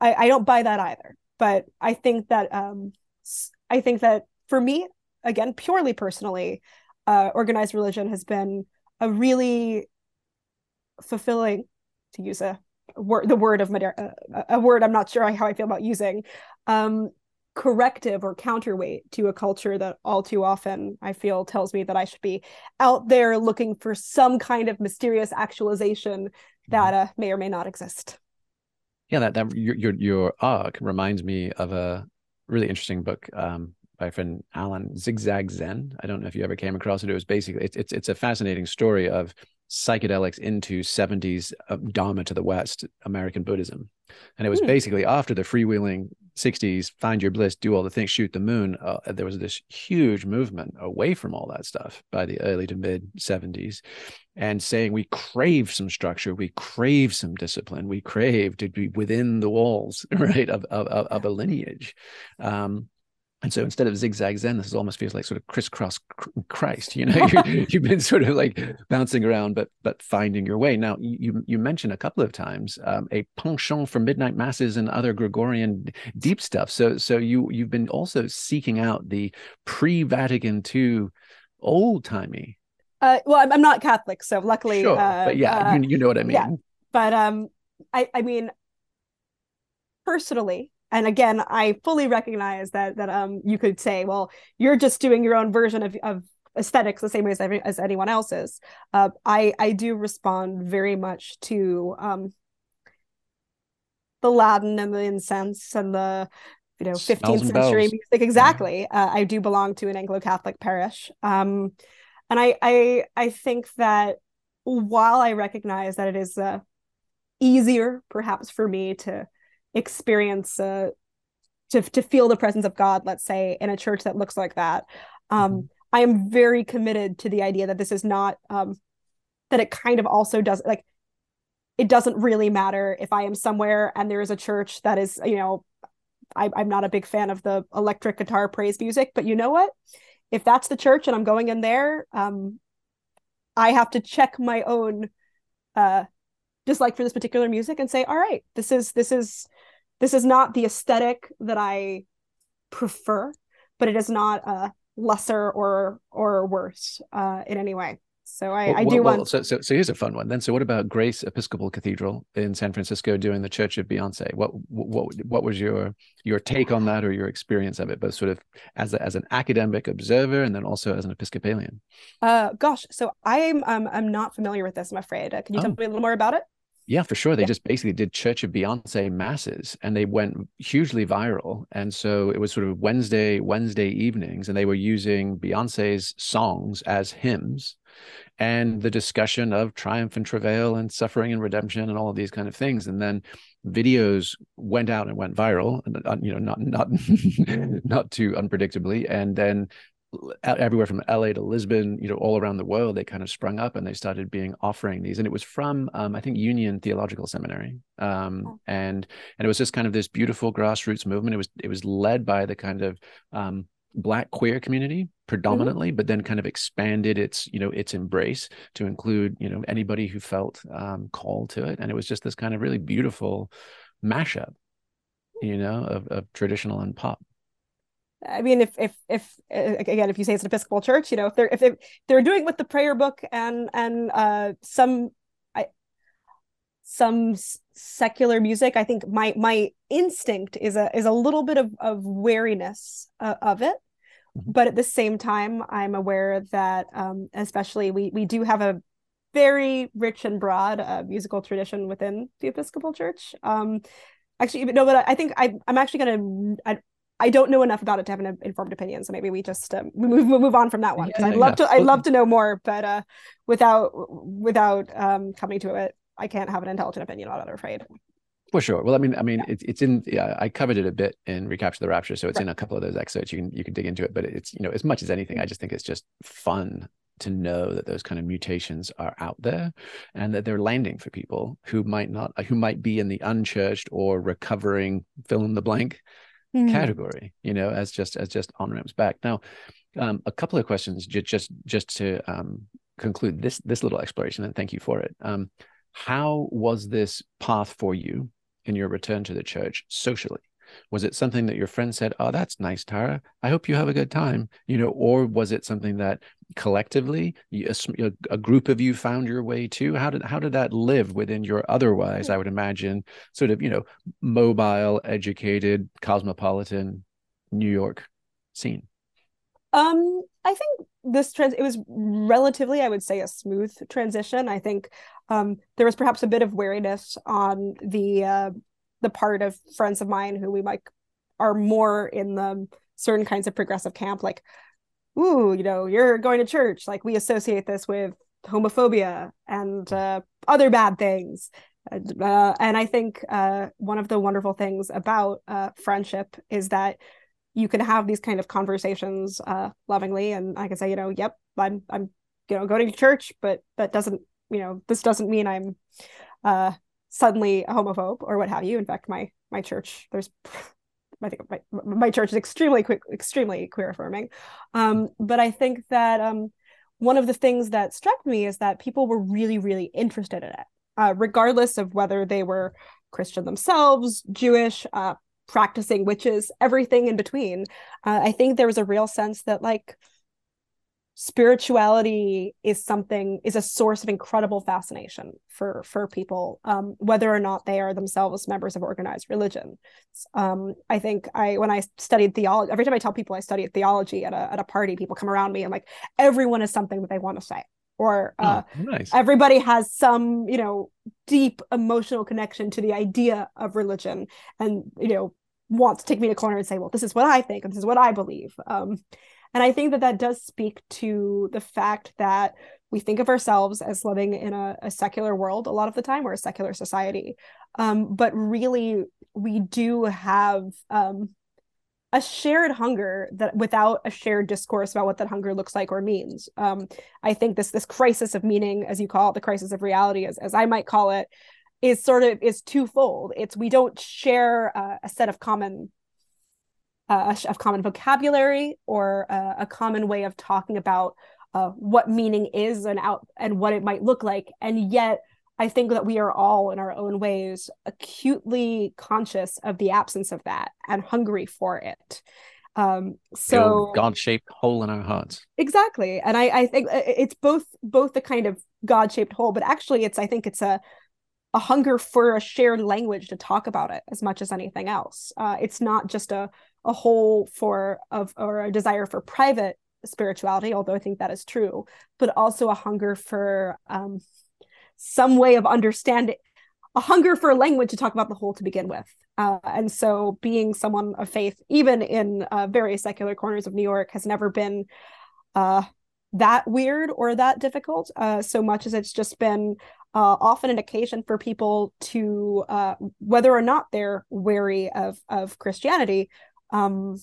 I, I don't buy that either. But I think that. Um, I think that for me, again, purely personally, uh, organized religion has been a really fulfilling, to use a word, the word of moder- uh, a word I'm not sure how I feel about using, um, corrective or counterweight to a culture that all too often I feel tells me that I should be out there looking for some kind of mysterious actualization that uh, may or may not exist. Yeah, that that your your arc reminds me of a really interesting book um, by a friend, Alan Zigzag Zen. I don't know if you ever came across it. It was basically, it, it's it's a fascinating story of psychedelics into seventies uh, Dharma to the West, American Buddhism. And it was hmm. basically after the freewheeling sixties, find your bliss, do all the things, shoot the moon. Uh, there was this huge movement away from all that stuff by the early to mid seventies, and saying we crave some structure, we crave some discipline, we crave to be within the walls, right, of of, of a lineage. Um, And so instead of Zigzag Zen, this almost feels like sort of crisscross Christ. You know, you, you've been sort of like bouncing around, but but finding your way. Now, you you mentioned a couple of times um, a penchant for midnight masses and other Gregorian deep stuff. So so you you've been also seeking out the pre-Vatican Two old timey. Uh, well, I'm not Catholic, so luckily. Sure, uh, but yeah, uh, you, you know what I mean. Yeah, but um, I I mean, personally. And again, I fully recognize that that um you could say, well, you're just doing your own version of, of aesthetics the same way as every, as anyone else's. Uh, I I do respond very much to um the Latin and the incense and the you know fifteenth century music. Exactly. Uh, I do belong to an Anglo-Catholic parish, um, and I I I think that while I recognize that it is uh, easier, perhaps, for me to experience uh, to to feel the presence of God, let's say, in a church that looks like that. Um, mm-hmm. I am very committed to the idea that this is not um, that it kind of also does like it doesn't really matter if I am somewhere and there is a church that is you know I, I'm not a big fan of the electric guitar praise music, but you know what? If that's the church and I'm going in there, um, I have to check my own uh, dislike for this particular music and say, all right, this is this is. This is not the aesthetic that I prefer, but it is not uh, lesser or or worse uh, in any way. So I, well, I do well, want. So, so so here's a fun one then. So what about Grace Episcopal Cathedral in San Francisco doing the Church of Beyonce? What what what was your your take on that, or your experience of it, both sort of as a, as an academic observer and then also as an Episcopalian? Uh, gosh, so I'm um, I'm not familiar with this, I'm afraid. Uh, can you oh. tell me a little more about it? Yeah, for sure. They yeah. just basically did Church of Beyonce masses, and they went hugely viral. And so it was sort of Wednesday, Wednesday evenings, and they were using Beyonce's songs as hymns, and the discussion of triumph and travail and suffering and redemption and all of these kind of things. And then videos went out and went viral, you know, not not not too unpredictably. And then everywhere from L A to Lisbon, you know, all around the world, they kind of sprung up and they started being offering these. And it was from, um, I think, Union Theological Seminary. Um, oh. And and it was just kind of this beautiful grassroots movement. It was it was led by the kind of um, Black queer community predominantly, mm-hmm. but then kind of expanded its, you know, its embrace to include, you know, anybody who felt um, called to it. And it was just this kind of really beautiful mashup, you know, of, of traditional and pop. I mean, if, if, if, again, if you say it's an Episcopal church, you know, if they're, if they're, they're doing with the prayer book and, and, uh, some, I, some secular music, I think my, my instinct is a, is a little bit of, of wariness uh, of it. But at the same time, I'm aware that, um, especially we, we do have a very rich and broad, uh, musical tradition within the Episcopal church. Um, actually, no, but I think I, I'm actually going to, I don't know enough about it to have an informed opinion, so maybe we just um, move move on from that one. Yeah, I'd love yeah. to I'd love to know more, but uh, without without um, coming to it, I can't have an intelligent opinion on it, I'm afraid. For sure. Well, I mean, I mean, yeah. it's it's in. Yeah, I covered it a bit in Recapture the Rapture, so it's right. in a couple of those excerpts. You can you can dig into it, but it's you know as much as anything, I just think it's just fun to know that those kind of mutations are out there and that they're landing for people who might not who might be in the unchurched or recovering fill in the blank category, you know, as just as just on ramps back. Now, um, a couple of questions just just just to um, conclude this this little exploration, and thank you for it. Um, how was this path for you in your return to the church socially? Was it something that your friend said, "Oh, that's nice, Tara. I hope you have a good time," you know, or was it something that collectively a, a group of you found your way to? How did how did that live within your otherwise, I would imagine, sort of, you know, mobile, educated, cosmopolitan New York scene? Um, I think this trans it was relatively, I would say, a smooth transition. I think um, there was perhaps a bit of wariness on the uh, the part of friends of mine who we like are more in the certain kinds of progressive camp, like, ooh, you know, you're going to church. Like, we associate this with homophobia and uh, other bad things. Uh, and I think uh, one of the wonderful things about uh, friendship is that you can have these kind of conversations uh, lovingly, and I can say, you know, yep, I'm, I'm, you know, going to church, but that doesn't, you know, this doesn't mean I'm uh, suddenly a homophobe or what have you. In fact, my my church, there's, I think my, my church is extremely quick, extremely queer affirming. Um, but I think that um, one of the things that struck me is that people were really, really interested in it. Uh, regardless of whether they were Christian themselves, Jewish, uh, practicing witches, everything in between. Uh, I think there was a real sense that like spirituality is something, is a source of incredible fascination for, for people, um, whether or not they are themselves members of organized religion. Um, I think I, when I studied theology, every time I tell people I studied theology at a, at a party, people come around me and like, everyone has something that they want to say. Or uh, oh, nice. Everybody has some, you know, deep emotional connection to the idea of religion and, you know, wants to take me to corner and say, well, this is what I think. And this is what I believe. Um, and I think that that does speak to the fact that we think of ourselves as living in a, a secular world a lot of the time, or a secular society. Um, but really, we do have um, a shared hunger that without a shared discourse about what that hunger looks like or means. Um, I think this this crisis of meaning, as you call it, the crisis of reality, as, as I might call it, is sort of is twofold. It's we don't share uh, a set of common uh, of common vocabulary or uh, a common way of talking about uh, what meaning is and out and what it might look like, and yet I think that we are all in our own ways acutely conscious of the absence of that and hungry for it. Um, so God-shaped hole in our hearts. Exactly. And I, I think it's both both the kind of God-shaped hole, but actually it's I think it's a a hunger for a shared language to talk about it as much as anything else. Uh, it's not just a a hole for of or a desire for private spirituality, although I think that is true, but also a hunger for um, some way of understanding, a hunger for language to talk about the whole to begin with. Uh, and so being someone of faith, even in uh, very secular corners of New York, has never been uh, that weird or that difficult, uh, so much as it's just been uh, often an occasion for people to, uh, whether or not they're wary of, of Christianity, um,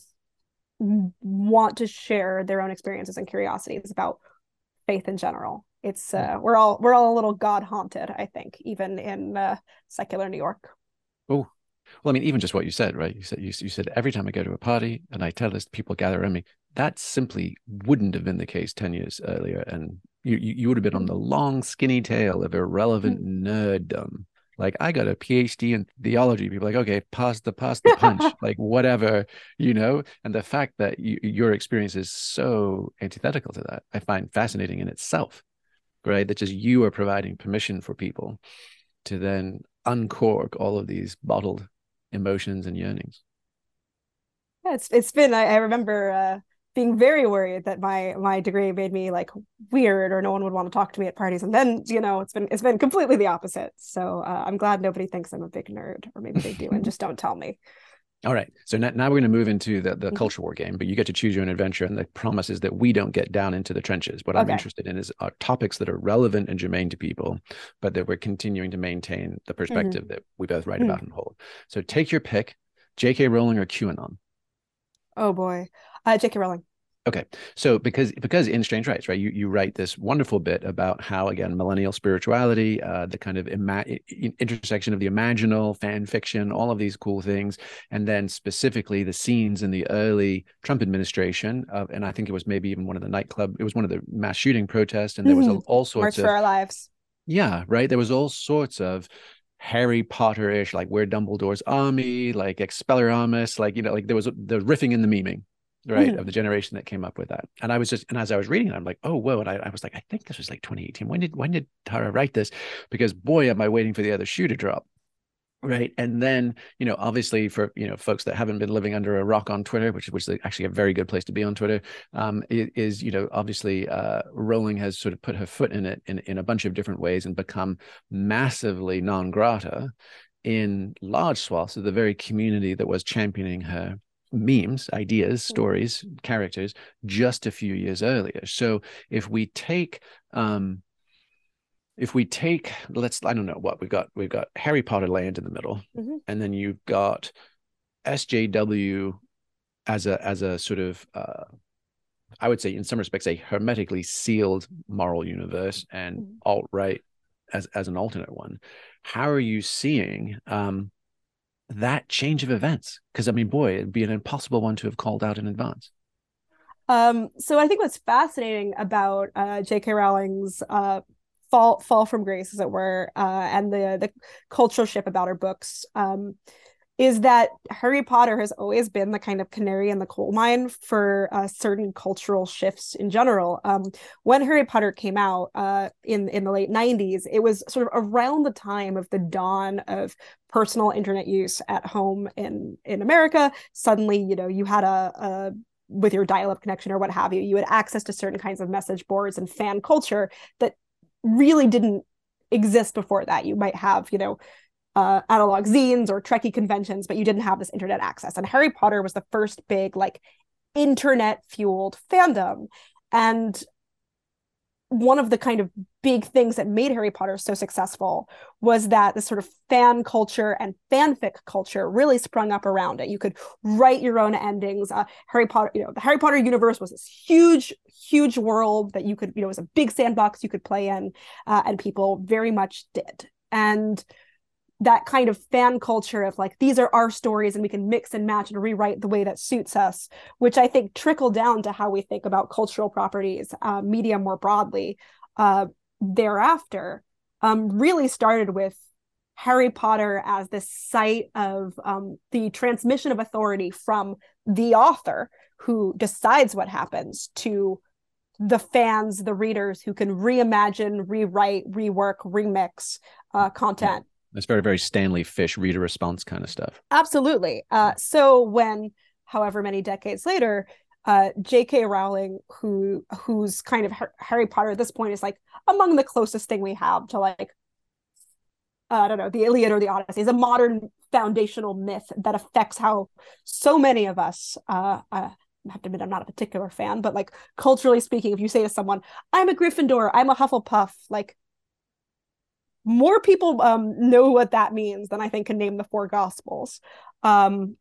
want to share their own experiences and curiosities about faith in general. It's uh, we're all we're all a little God haunted, I think, even in uh, secular New York. Oh, well, I mean, even just what you said, right? You said you, you said every time I go to a party and I tell this, people gather around me. That simply wouldn't have been the case ten years earlier, and you you, you would have been on the long skinny tail of irrelevant mm-hmm. nerddom. Like, I got a PhD in theology. People are like, okay, pass the pass the punch, like whatever, you know. And the fact that you, your experience is so antithetical to that, I find fascinating in itself. Right, that just you are providing permission for people to then uncork all of these bottled emotions and yearnings. Yeah, it's it's been. I, I remember uh, being very worried that my my degree made me like weird or no one would want to talk to me at parties, and then you know it's been it's been completely the opposite. So uh, I'm glad nobody thinks I'm a big nerd, or maybe they do and just don't tell me. All right, so now, now we're going to move into the, the mm-hmm. culture war game, but you get to choose your own adventure, and the promise is that we don't get down into the trenches. What okay. I'm interested in is are topics that are relevant and germane to people, but that we're continuing to maintain the perspective mm-hmm. that we both write mm-hmm. about and hold. So take your pick, J K Rowling or QAnon? Oh boy, uh, J K Rowling. Okay, so because because in Strange Rites, right, you, you write this wonderful bit about how, again, millennial spirituality, uh, the kind of ima- intersection of the imaginal, fan fiction, all of these cool things, and then specifically the scenes in the early Trump administration, of, and I think it was maybe even one of the nightclub, it was one of the mass shooting protests, and there was a, all sorts March of- March for Our Lives. Yeah, right, there was all sorts of Harry Potter-ish, like we're Dumbledore's army, like Expelliarmus, like, you know, like there was the riffing and the memeing. Right, mm-hmm. of the generation that came up with that. And I was just, and as I was reading it, I'm like, oh, whoa. And I, I was like, I think this was like twenty eighteen. When did when did Tara write this? Because boy, am I waiting for the other shoe to drop. Right. And then, you know, obviously for, you know, folks that haven't been living under a rock on Twitter, which, which is actually a very good place to be on Twitter, um, is, you know, obviously uh, Rowling has sort of put her foot in it in, in a bunch of different ways and become massively non grata in large swaths of the very community that was championing her memes, ideas, stories, characters, just a few years earlier. So if we take um, if we take, let's, I don't know what we've got, we've got Harry Potter land in the middle, mm-hmm. and then you've got S J W as a, as a sort of, uh, I would say in some respects, a hermetically sealed moral universe, and mm-hmm. alt-right as, as an alternate one. How are you seeing um, that change of events? Because I mean, boy, it'd be an impossible one to have called out in advance. Um, so I think what's fascinating about uh, J K Rowling's uh, fall fall from grace, as it were, uh, and the the cultural shift about her books um, is that Harry Potter has always been the kind of canary in the coal mine for uh, certain cultural shifts in general. Um, when Harry Potter came out uh, in in the late nineties, it was sort of around the time of the dawn of personal internet use at home in in America. Suddenly, you know, you had a, a with your dial-up connection or what have you, you had access to certain kinds of message boards and fan culture that really didn't exist before that. You might have, you know, uh, analog zines or Trekkie conventions, but you didn't have this internet access. And Harry Potter was the first big, like, internet-fueled fandom. And one of the kind of big things that made Harry Potter so successful was that this sort of fan culture and fanfic culture really sprung up around it. You could write your own endings. Uh, Harry Potter, you know, the Harry Potter universe was this huge, huge world that you could, you know, it was a big sandbox you could play in, uh, and people very much did. And that kind of fan culture of like, these are our stories and we can mix and match and rewrite the way that suits us, which I think trickled down to how we think about cultural properties, uh, media more broadly uh, thereafter, um, really started with Harry Potter as this site of um, the transmission of authority from the author who decides what happens to the fans, the readers who can reimagine, rewrite, rework, remix uh, content. Yeah. That's very, very Stanley Fish reader response kind of stuff. Absolutely. Uh, so when, however many decades later, uh, J K Rowling, who who's kind of Harry Potter at this point is like among the closest thing we have to like, uh, I don't know, the Iliad or the Odyssey, is a modern foundational myth that affects how so many of us, uh, uh, I have to admit I'm not a particular fan, but like culturally speaking, if you say to someone, I'm a Gryffindor, I'm a Hufflepuff, like, more people um, know what that means than I think can name the four Gospels. Um,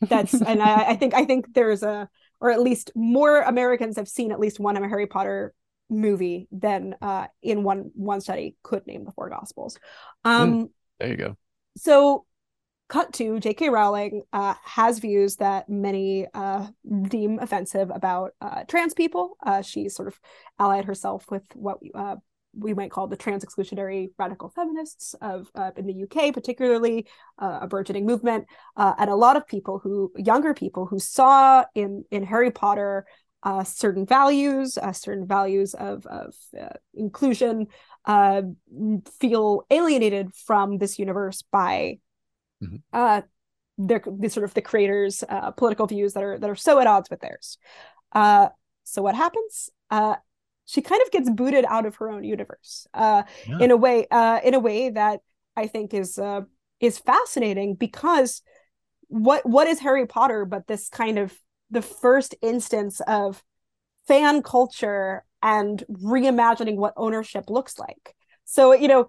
that's and I, I think I think there's a, or at least more Americans have seen at least one Harry Potter movie than uh, in one one study could name the four Gospels. Um, mm, there you go. So, cut to J K Rowling uh, has views that many uh, deem offensive about uh, trans people. Uh, she sort of allied herself with what Uh, we might call the trans exclusionary radical feminists of uh, in the U K, particularly uh, a burgeoning movement, uh, and a lot of people who, younger people who saw in in Harry Potter uh, certain values, uh, certain values of, of uh, inclusion, uh, feel alienated from this universe by mm-hmm. uh, their the sort of the creators' uh, political views that are that are so at odds with theirs. Uh, so what happens? Uh, She kind of gets booted out of her own universe uh, yeah. in a way, uh, in a way that I think is uh, is fascinating, because what what is Harry Potter but this kind of the first instance of fan culture and reimagining what ownership looks like. So, you know,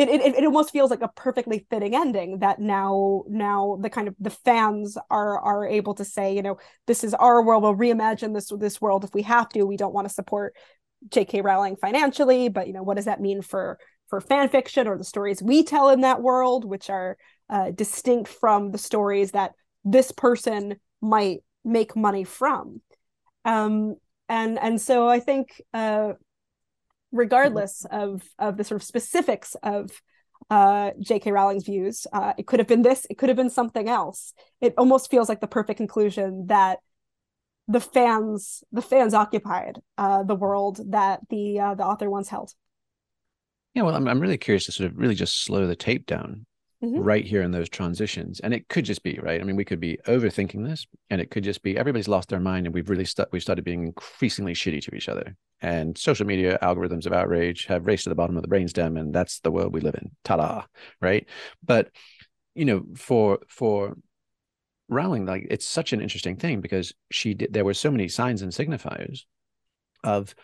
it it, it almost feels like a perfectly fitting ending that now now the kind of the fans are are able to say, you know, this is our world. We'll reimagine this this world if we have to. We don't want to support J K Rowling financially, but you know, what does that mean for for fan fiction or the stories we tell in that world, which are uh, distinct from the stories that this person might make money from? Um, and and so I think, uh, regardless of of the sort of specifics of uh, J K Rowling's views, uh, it could have been this, it could have been something else. It almost feels like the perfect conclusion that the fans, the fans occupied uh, the world that the uh, the author once held. Yeah, well, I'm I'm really curious to sort of really just slow the tape down mm-hmm. right here in those transitions, and it could just be right. I mean, we could be overthinking this, and it could just be everybody's lost their mind, and we've really stu- we've started being increasingly shitty to each other. And social media algorithms of outrage have raced to the bottom of the brainstem, and that's the world we live in. Ta-da! Right, but you know, for for. Rowling, like, it's such an interesting thing, because she did, there were so many signs and signifiers of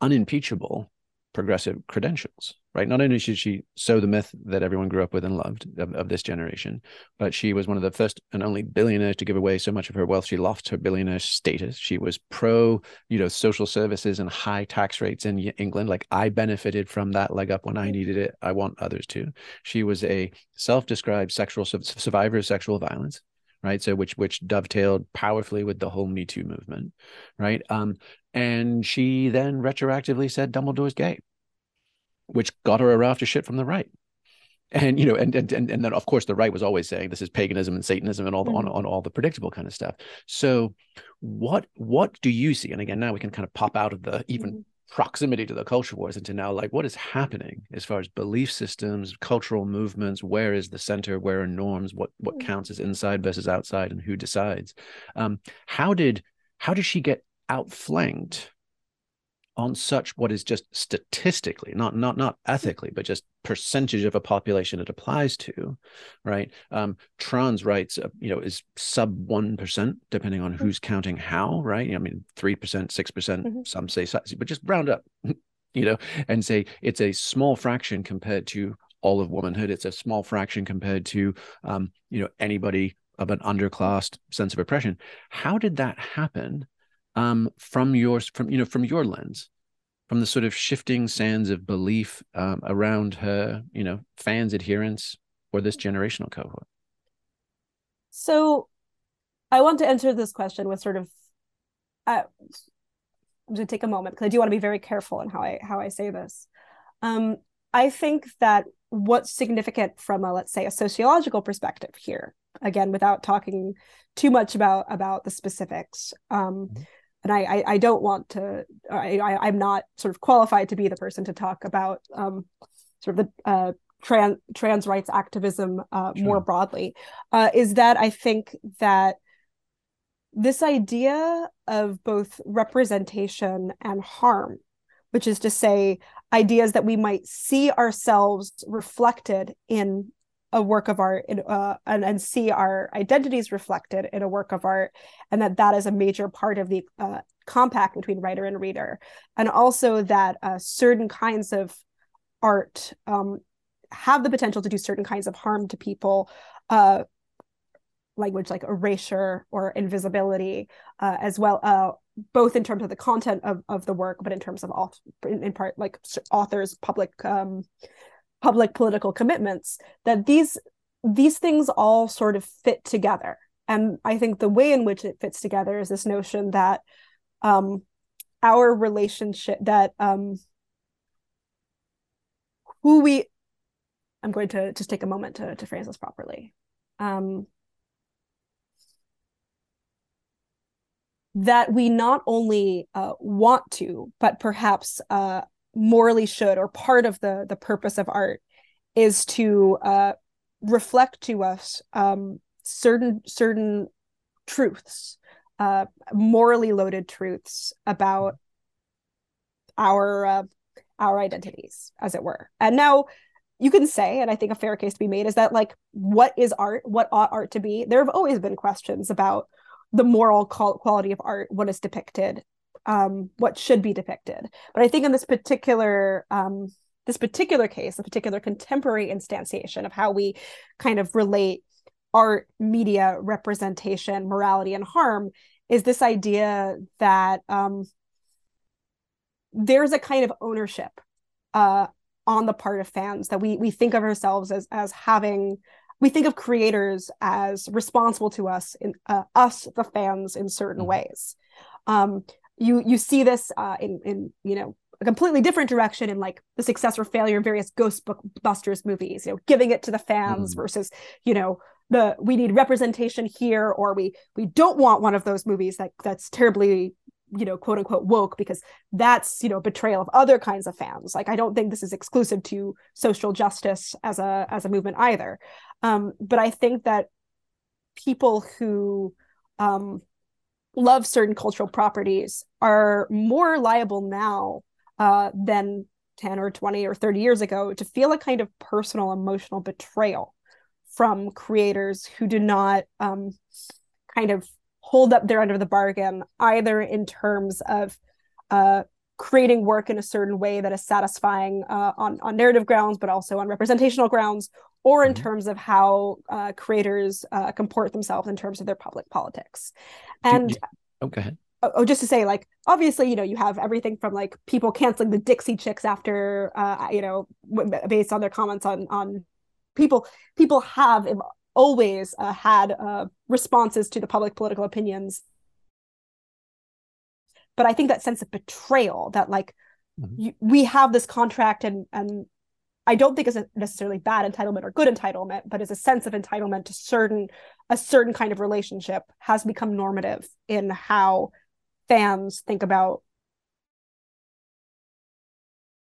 unimpeachable progressive credentials, right? Not only did she sow the myth that everyone grew up with and loved of, of this generation, but she was one of the first and only billionaires to give away so much of her wealth. She lost her billionaire status. She was pro, you know, social services and high tax rates in England. Like, I benefited from that leg up when I needed it. I want others to. She was a self-described sexual survivor of sexual violence, right? So which which dovetailed powerfully with the whole Me Too movement, right? Um, and she then retroactively said Dumbledore's gay, which got her a raft of shit from the right. And, you know, and and and then, of course, the right was always saying this is paganism and Satanism and all the, mm-hmm. on, on all the predictable kind of stuff. So what what do you see? And again, now we can kind of pop out of the even mm-hmm. proximity to the culture wars into now, like, what is happening as far as belief systems, cultural movements? Where is the center? Where are norms? What what counts as inside versus outside, and who decides? Um, how did how did she get outflanked on such, what is just statistically, not not not ethically, but just percentage of a population it applies to, right? Um, trans rights, uh, you know, is sub one percent depending on who's counting how, right? You know, I mean, three percent, six percent, mm-hmm. some say, but just round up, you know, and say it's a small fraction compared to all of womanhood. It's a small fraction compared to, um, you know, anybody of an underclassed sense of oppression. How did that happen? Um, from your, from you know, from your lens, from the sort of shifting sands of belief um, around her, you know, fans, adherents, or this generational cohort. So, I want to answer this question with sort of, uh, I'm going to take a moment because I do want to be very careful in how I how I say this. Um, I think that what's significant from a, let's say, a sociological perspective here, again, without talking too much about about the specifics. Um, mm-hmm. And I, I, I don't want to, I, I, I'm not sort of qualified to be the person to talk about um, sort of the uh, trans, trans rights activism uh, sure. more broadly, uh, is that I think that this idea of both representation and harm, which is to say ideas that we might see ourselves reflected in a work of art, in, uh, and, and see our identities reflected in a work of art, and that that is a major part of the uh, compact between writer and reader. And also that uh, certain kinds of art um, have the potential to do certain kinds of harm to people, uh, language like erasure or invisibility, uh, as well, uh, both in terms of the content of, of the work, but in terms of, all, in, in part, like authors' public um public political commitments, that these these things all sort of fit together. And I think the way in which it fits together is this notion that um, our relationship, that um, who we, I'm going to just take a moment to, to phrase this properly, um, that we not only uh, want to, but perhaps uh, morally should, or part of the the purpose of art is to uh, reflect to us um, certain certain truths, uh, morally loaded truths about our uh, our identities, as it were. And now you can say, and I think a fair case to be made is that, like, what is art? What ought art to be? There have always been questions about the moral quality of art, what is depicted. Um, what should be depicted. But I think in this particular um, this particular case, the particular contemporary instantiation of how we kind of relate art, media, representation, morality, and harm is this idea that um, there's a kind of ownership uh, on the part of fans, that we we think of ourselves as as having, we think of creators as responsible to us, in uh, us, the fans, in certain ways. Um, You you see this uh, in in you know a completely different direction in, like, the success or failure in various Ghostbusters movies, you know, giving it to the fans mm. versus, you know, the we need representation here, or we we don't want one of those movies that that's terribly, you know, quote unquote woke, because that's, you know, betrayal of other kinds of fans. Like, I don't think this is exclusive to social justice as a as a movement either. Um, but I think that people who um, love certain cultural properties are more liable now uh, than ten or twenty or thirty years ago to feel a kind of personal emotional betrayal from creators who do not um, kind of hold up their end of the bargain, either in terms of uh, creating work in a certain way that is satisfying uh, on, on narrative grounds, but also on representational grounds, or in mm-hmm. terms of how uh, creators uh, comport themselves in terms of their public politics. And you, oh, go ahead. Oh, just to say, like, obviously, you know, you have everything from like people canceling the Dixie Chicks after, uh, you know, based on their comments on on people. People have always uh, had uh, responses to the public political opinions. But I think that sense of betrayal that like mm-hmm. you, we have this contract, and and I don't think it's a necessarily bad entitlement or good entitlement, but it's a sense of entitlement to certain a certain kind of relationship has become normative in how fans think about.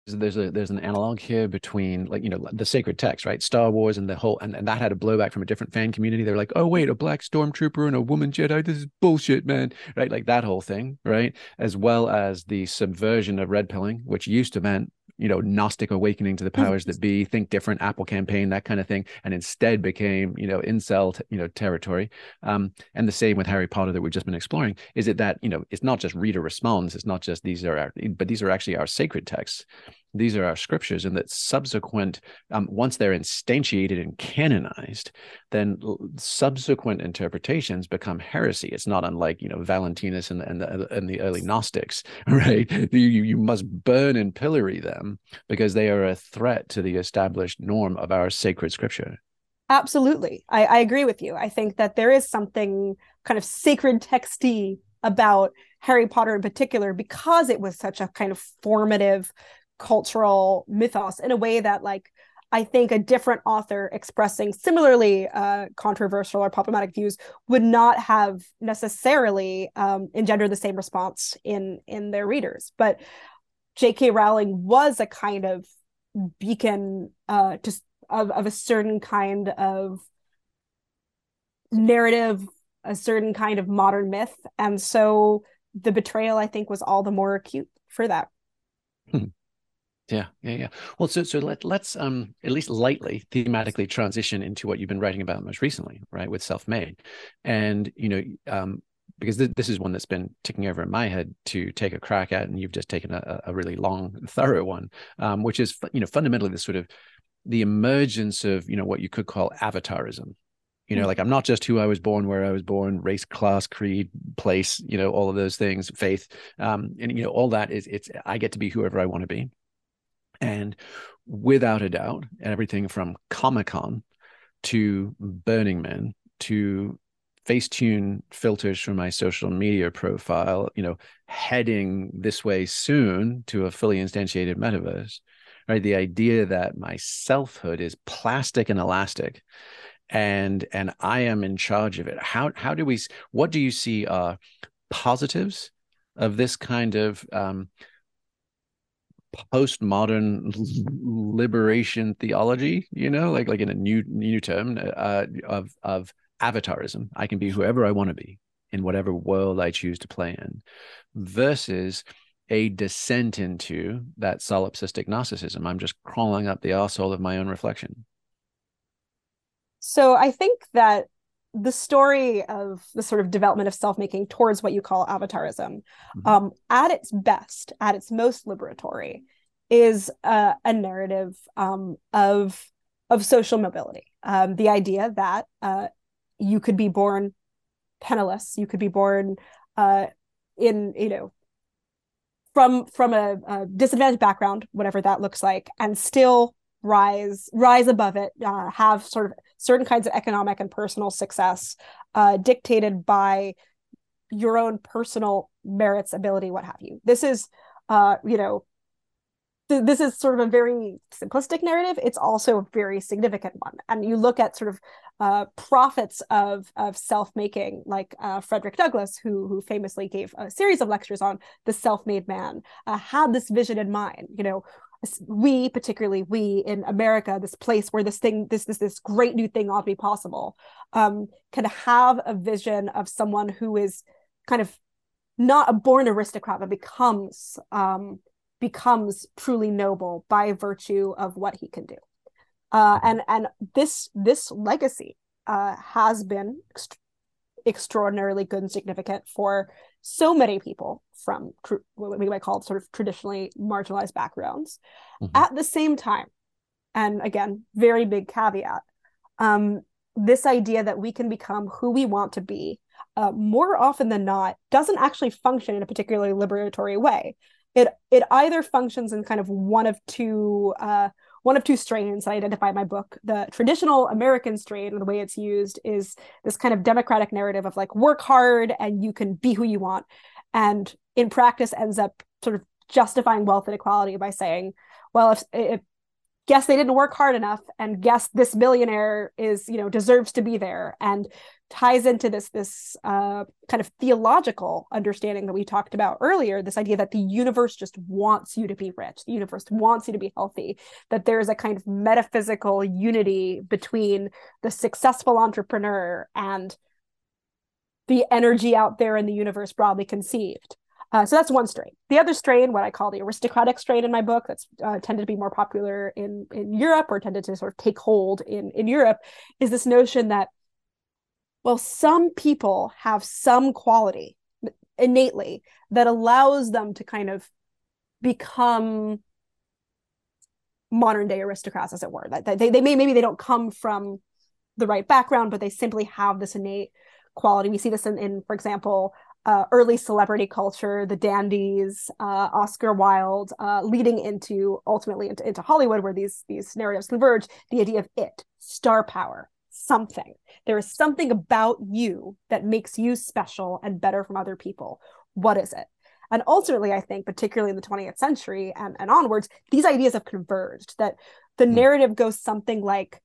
There's a there's an analog here between, like, you know, the sacred text, right? Star Wars and the whole and, and that had a blowback from a different fan community. They're like, oh wait, a black stormtrooper and a woman Jedi, this is bullshit, man, right? Like that whole thing, right? As well as the subversion of red pilling, which used to meant, you know, Gnostic awakening to the powers that be, think different, Apple campaign, that kind of thing, and instead became, you know, incel, you know, territory. Um, and the same with Harry Potter that we've just been exploring. Is it that, you know, it's not just reader response, it's not just these are our, but these are actually our sacred texts. These are our scriptures, and that subsequent, um, once they're instantiated and canonized, then subsequent interpretations become heresy. It's not unlike, you know, Valentinus and, and, the, and the early Gnostics, right? You, you must burn and pillory them because they are a threat to the established norm of our sacred scripture. Absolutely. I, I agree with you. I think that there is something kind of sacred texty about Harry Potter in particular, because it was such a kind of formative cultural mythos in a way that, like, I think a different author expressing similarly uh, controversial or problematic views would not have necessarily um, engendered the same response in in their readers. But J K. Rowling was a kind of beacon uh, to, of, of a certain kind of narrative, a certain kind of modern myth. And so the betrayal, I think, was all the more acute for that. Hmm. Yeah, yeah, yeah. Well, so so let let's um at least lightly thematically transition into what you've been writing about most recently, right, with Self-Made, and you know um because th- this is one that's been ticking over in my head to take a crack at, and you've just taken a, a really long, thorough one, um, which is you know fundamentally the sort of the emergence of you know what you could call avatarism. You know, like I'm not just who I was born, where I was born, race, class, creed, place, you know, all of those things, faith, um, and you know all that is it's I get to be whoever I want to be. And without a doubt, everything from Comic-Con to Burning Man to Facetune filters from my social media profile, you know, heading this way soon to a fully instantiated metaverse, right? The idea that my selfhood is plastic and elastic, and and I am in charge of it. How how do we? What do you see are positives of this kind of? Um, postmodern liberation theology, you know, like like in a new new term uh, of of avatarism. I can be whoever I want to be in whatever world I choose to play in, versus a descent into that solipsistic narcissism. I'm just crawling up the arsehole of my own reflection. So I think that the story of the sort of development of self-making towards what you call avatarism, mm-hmm. um, at its best, at its most liberatory, is uh, a narrative um, of of social mobility. Um, the idea that uh, you could be born penniless, you could be born uh, in, you know, from from a, a disadvantaged background, whatever that looks like, and still rise rise above it, uh, have sort of certain kinds of economic and personal success uh, dictated by your own personal merits, ability, what have you. This is, uh, you know, th- this is sort of a very simplistic narrative. It's also a very significant one. And you look at sort of uh, prophets of of self-making, like uh, Frederick Douglass, who, who famously gave a series of lectures on the self-made man, uh, had this vision in mind, you know, we, particularly we in America, this place where this thing, this this this great new thing ought to be possible, um, can have a vision of someone who is kind of not a born aristocrat, but becomes um, becomes truly noble by virtue of what he can do. Uh, and and this this legacy uh, has been extraordinarily good and significant for so many people from tr- what we might call sort of traditionally marginalized backgrounds. Mm-hmm. At the same time, and again, very big caveat, um, this idea that we can become who we want to be, uh, more often than not, doesn't actually function in a particularly liberatory way. It it either functions in kind of one of two uh, one of two strains I identify in my book. The traditional American strain, the way it's used, is this kind of democratic narrative of like, work hard and you can be who you want. And in practice ends up sort of justifying wealth inequality by saying, well, if, if guess they didn't work hard enough, and guess this millionaire is, you know, deserves to be there, and ties into this this uh, kind of theological understanding that we talked about earlier, this idea that the universe just wants you to be rich, the universe wants you to be healthy, that there is a kind of metaphysical unity between the successful entrepreneur and the energy out there in the universe broadly conceived. Uh, so that's one strain. The other strain, what I call the aristocratic strain in my book, that's uh, tended to be more popular in, in Europe, or tended to sort of take hold in, in Europe, is this notion that, well, some people have some quality innately that allows them to kind of become modern day aristocrats, as it were. That they, they may, maybe they don't come from the right background, but they simply have this innate quality. We see this in, in for example, Uh, early celebrity culture, the dandies, uh, Oscar Wilde, uh, leading into ultimately into, into Hollywood, where these these narratives converge, the idea of it, star power, something. There is something about you that makes you special and better from other people. What is it? And ultimately, I think, particularly in the twentieth century and, and onwards, these ideas have converged, that the narrative goes something like,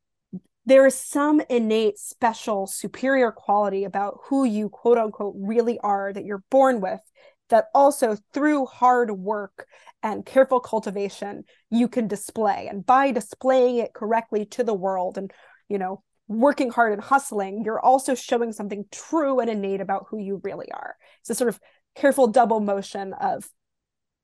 there is some innate, special, superior quality about who you, quote unquote, really are, that you're born with, that also through hard work and careful cultivation, you can display. And by displaying it correctly to the world and, you know, working hard and hustling, you're also showing something true and innate about who you really are. It's a sort of careful double motion of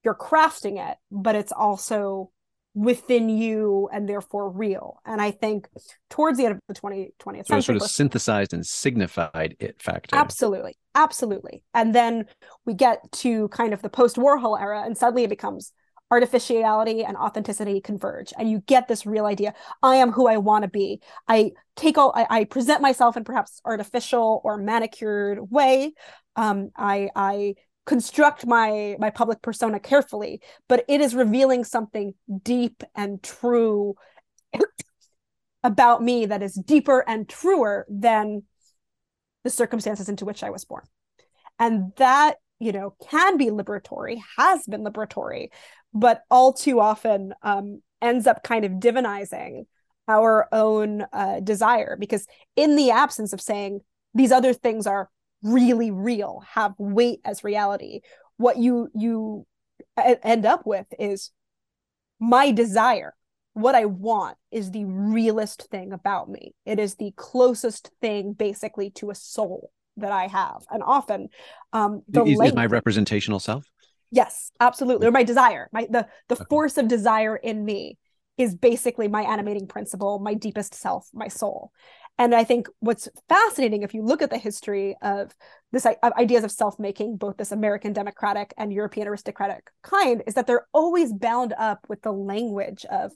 you're crafting it, but it's also within you and therefore real. And I think towards the end of the twentieth century, sort of synthesized and signified it factor. Absolutely. Absolutely. And then we get to kind of the post-Warhol era, and suddenly it becomes artificiality and authenticity converge. And you get this real idea. I am who I want to be. I take all, I, I present myself in perhaps artificial or manicured way. Um, I, I, construct my my public persona carefully, but it is revealing something deep and true about me that is deeper and truer than the circumstances into which I was born. And that, you know, can be liberatory, has been liberatory, but all too often um, ends up kind of divinizing our own uh, desire, because in the absence of saying these other things are really real, have weight as reality, what you you end up with is my desire, what I want, is the realest thing about me. It is the closest thing basically to a soul that I have. And often um the is, is my representational self, yes, absolutely, or my desire, my the the okay. force of desire in me is basically my animating principle, my deepest self, my soul. And I think what's fascinating, if you look at the history of this of ideas of self-making, both this American democratic and European aristocratic kind, is that they're always bound up with the language of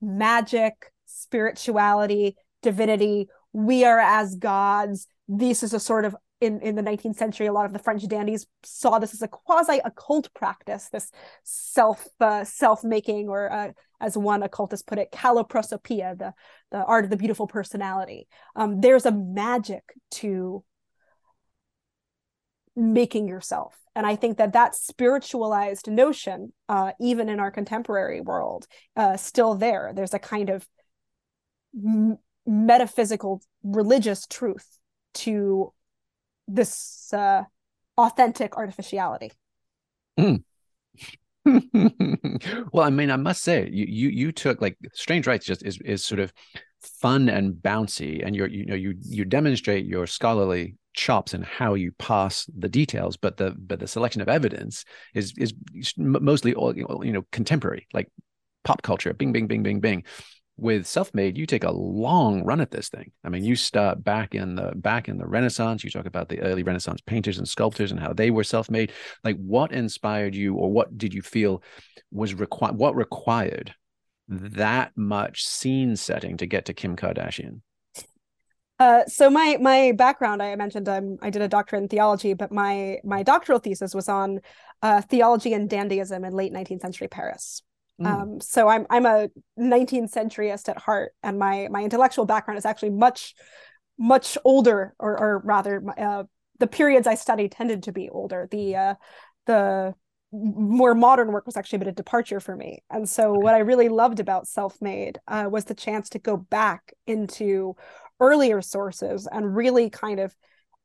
magic, spirituality, divinity. We are as gods. This is a sort of, in, in the nineteenth century, a lot of the French dandies saw this as a quasi-occult practice, this self, uh, self-making, or uh, as one occultist put it, calloprosopia, the, the art of the beautiful personality. Um, there's a magic to making yourself. And I think that that spiritualized notion, uh, even in our contemporary world, uh, still there. There's a kind of m- metaphysical religious truth to this uh, authentic artificiality. Mm. Well, I mean, I must say, you you you took, like, Strange Rites just is is sort of fun and bouncy, and you you know you you demonstrate your scholarly chops and how you pass the details, but the but the selection of evidence is is mostly all, you know, contemporary, like pop culture, bing bing bing bing bing. With Self-Made, you take a long run at this thing. I mean, you start back in the back in the Renaissance. You talk about the early Renaissance painters and sculptors and how they were self-made. Like, what inspired you, or what did you feel was required? What required that much scene setting to get to Kim Kardashian? Uh, so my my background, I mentioned um, I did a doctorate in theology, but my my doctoral thesis was on uh, theology and dandyism in late nineteenth century Paris. Um, so I'm I'm a nineteenth centuryist at heart, and my my intellectual background is actually much, much older, or or rather, uh, the periods I studied tended to be older. The uh, the more modern work was actually a bit of departure for me. And so what I really loved about Self-Made uh, was the chance to go back into earlier sources and really kind of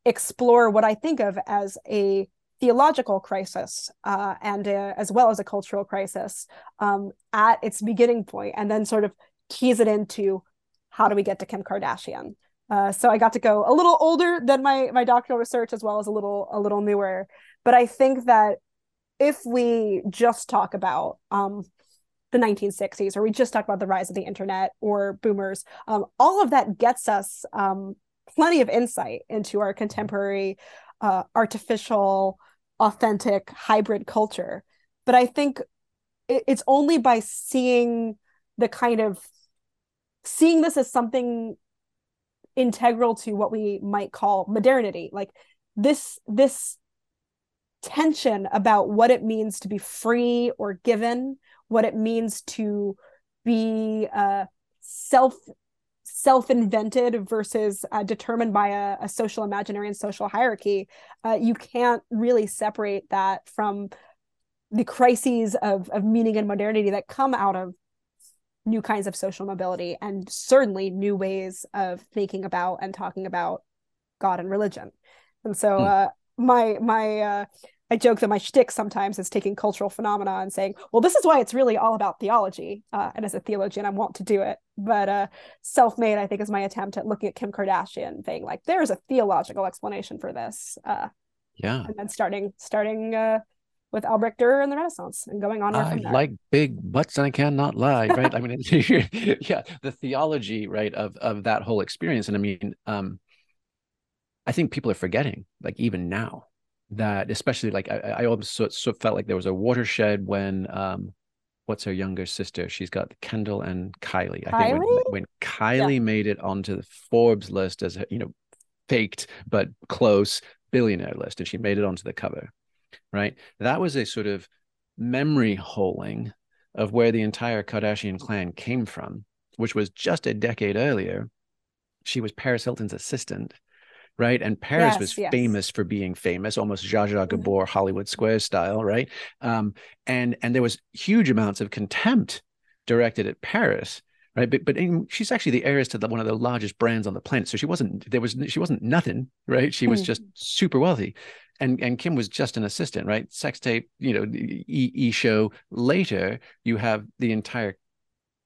explore what I think of as a theological crisis uh, and uh, as well as a cultural crisis um, at its beginning point, and then sort of tease it into how do we get to Kim Kardashian. Uh, so I got to go a little older than my my doctoral research, as well as a little a little newer. But I think that if we just talk about um, the nineteen sixties, or we just talk about the rise of the internet or boomers, um, all of that gets us um, plenty of insight into our contemporary Uh, artificial, authentic, hybrid culture. But I think it, it's only by seeing the kind of, seeing this as something integral to what we might call modernity, like this, this tension about what it means to be free or given, what it means to be uh, self self-invented versus uh, determined by a, a social imaginary and social hierarchy. Uh, you can't really separate that from the crises of, of meaning and modernity that come out of new kinds of social mobility, and certainly new ways of thinking about and talking about God and religion. And so uh, my, my uh, I joke that my shtick sometimes is taking cultural phenomena and saying, well, this is why it's really all about theology. Uh, and as a theologian, I want to do it. But uh, Self-Made, I think, is my attempt at looking at Kim Kardashian, being like, there's a theological explanation for this. Uh, yeah. And then starting starting uh, with Albrecht Dürer and the Renaissance and going on. I like big butts and I cannot lie, right? I mean, yeah, the theology, right, of, of that whole experience. And I mean, um, I think people are forgetting, like even now, that especially like I, I almost sort of felt like there was a watershed when um what's her younger sister, she's got Kendall and Kylie. Kylie? I think when, when Kylie yeah. made it onto the Forbes list as a, you know, faked but close billionaire list, and she made it onto the cover, right? That was a sort of memory holing of where the entire Kardashian clan came from, which was just a decade earlier. She was Paris Hilton's assistant. Right. And Paris yes, was yes. famous for being famous, almost Zsa Zsa Gabor, mm-hmm. Hollywood Square style. Right. Um, and and there was huge amounts of contempt directed at Paris. Right. But, but in, she's actually the heiress to the, one of the largest brands on the planet. So she wasn't there was she wasn't nothing. Right. She was just super wealthy. And and Kim was just an assistant. Right. Sex tape, you know, e, e show later. You have the entire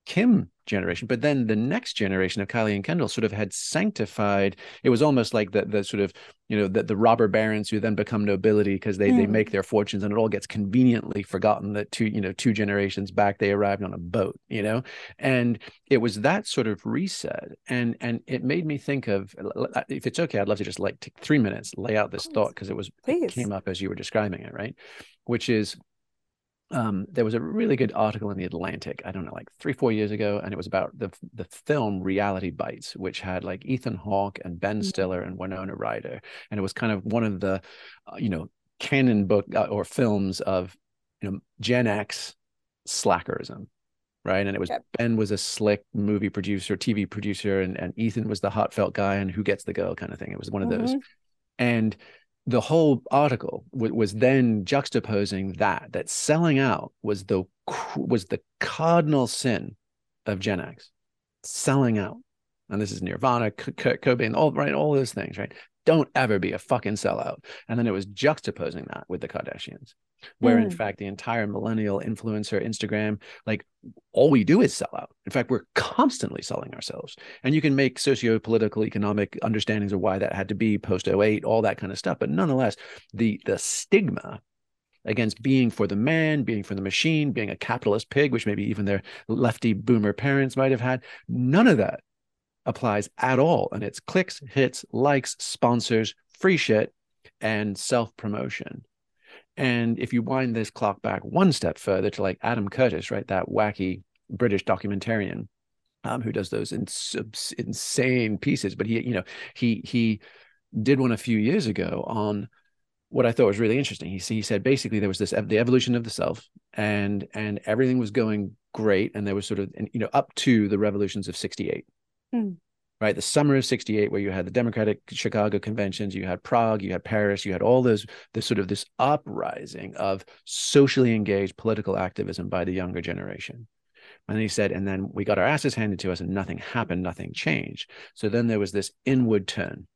Kim generation, but then the next generation of Kylie and Kendall sort of had sanctified. It was almost like the the sort of, you know, the, the robber barons who then become nobility because they mm. they make their fortunes, and it all gets conveniently forgotten that two you know two generations back they arrived on a boat, you know, and it was that sort of reset, and and it made me think of, if it's okay, I'd love to just like take three minutes lay out this Please. thought, because it was Please. it came up as you were describing it, right? Which is, Um, there was a really good article in The Atlantic, I don't know, like three, four years ago. And it was about the the film Reality Bites, which had like Ethan Hawke and Ben Stiller and Winona Ryder. And it was kind of one of the, uh, you know, canon book uh, or films of, you know, Gen X slackerism. Right. And it was yep. Ben was a slick movie producer, T V producer, and, and Ethan was the heartfelt guy and who gets the girl kind of thing. It was one of mm-hmm. those. And the whole article w- was then juxtaposing that, that selling out was the was the cardinal sin of Gen X. Selling out. And this is Nirvana, Kurt Cobain, all, right, all those things, right? Don't ever be a fucking sellout. And then it was juxtaposing that with the Kardashians, where mm. in fact, the entire millennial influencer Instagram, like all we do is sell out. In fact, we're constantly selling ourselves. And you can make socio-political, economic understandings of why that had to be post oh eight, all that kind of stuff. But nonetheless, the the stigma against being for the man, being for the machine, being a capitalist pig, which maybe even their lefty boomer parents might have had. None of that applies at all. And it's clicks, hits, likes, sponsors, free shit, and self-promotion. And if you wind this clock back one step further to like Adam Curtis, right, that wacky British documentarian um, who does those ins insane pieces, but he, you know, he he did one a few years ago on what I thought was really interesting. He, he said basically there was this the evolution of the self, and and everything was going great, and there was sort of you know up to the revolutions of sixty-eight. Mm. Right, the summer of sixty-eight, where you had the Democratic Chicago conventions, you had Prague, you had Paris, you had all those, this sort of this uprising of socially engaged political activism by the younger generation. And he said, and then we got our asses handed to us and nothing happened, nothing changed. So then there was this inward turn.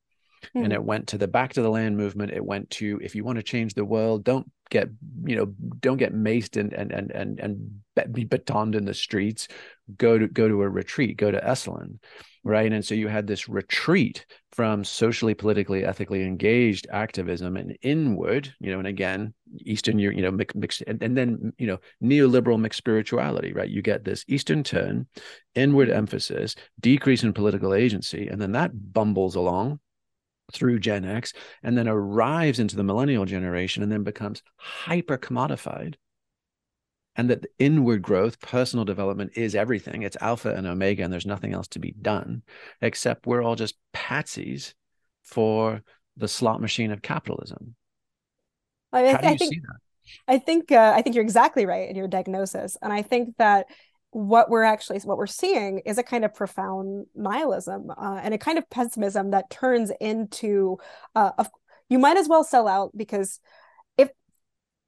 Mm. And it went to the back to the land movement. It went to, if you want to change the world, don't get, you know, don't get maced and and and and, and be batoned in the streets. Go to go to a retreat, go to Esalen. Right. And so you had this retreat from socially, politically, ethically engaged activism and inward, you know, and again, Eastern, you know, mixed, and, and then, you know, neoliberal mixed spirituality, right? You get this Eastern turn, inward emphasis, decrease in political agency, and then that bumbles along through Gen X and then arrives into the millennial generation and then becomes hyper commodified. And that the inward growth, personal development is everything. It's alpha and omega, and there's nothing else to be done, except we're all just patsies for the slot machine of capitalism. I mean, How do I you think, see that? I think, uh, I think you're exactly right in your diagnosis. And I think that what we're actually, what we're seeing is a kind of profound nihilism uh, and a kind of pessimism that turns into, uh, a, you might as well sell out because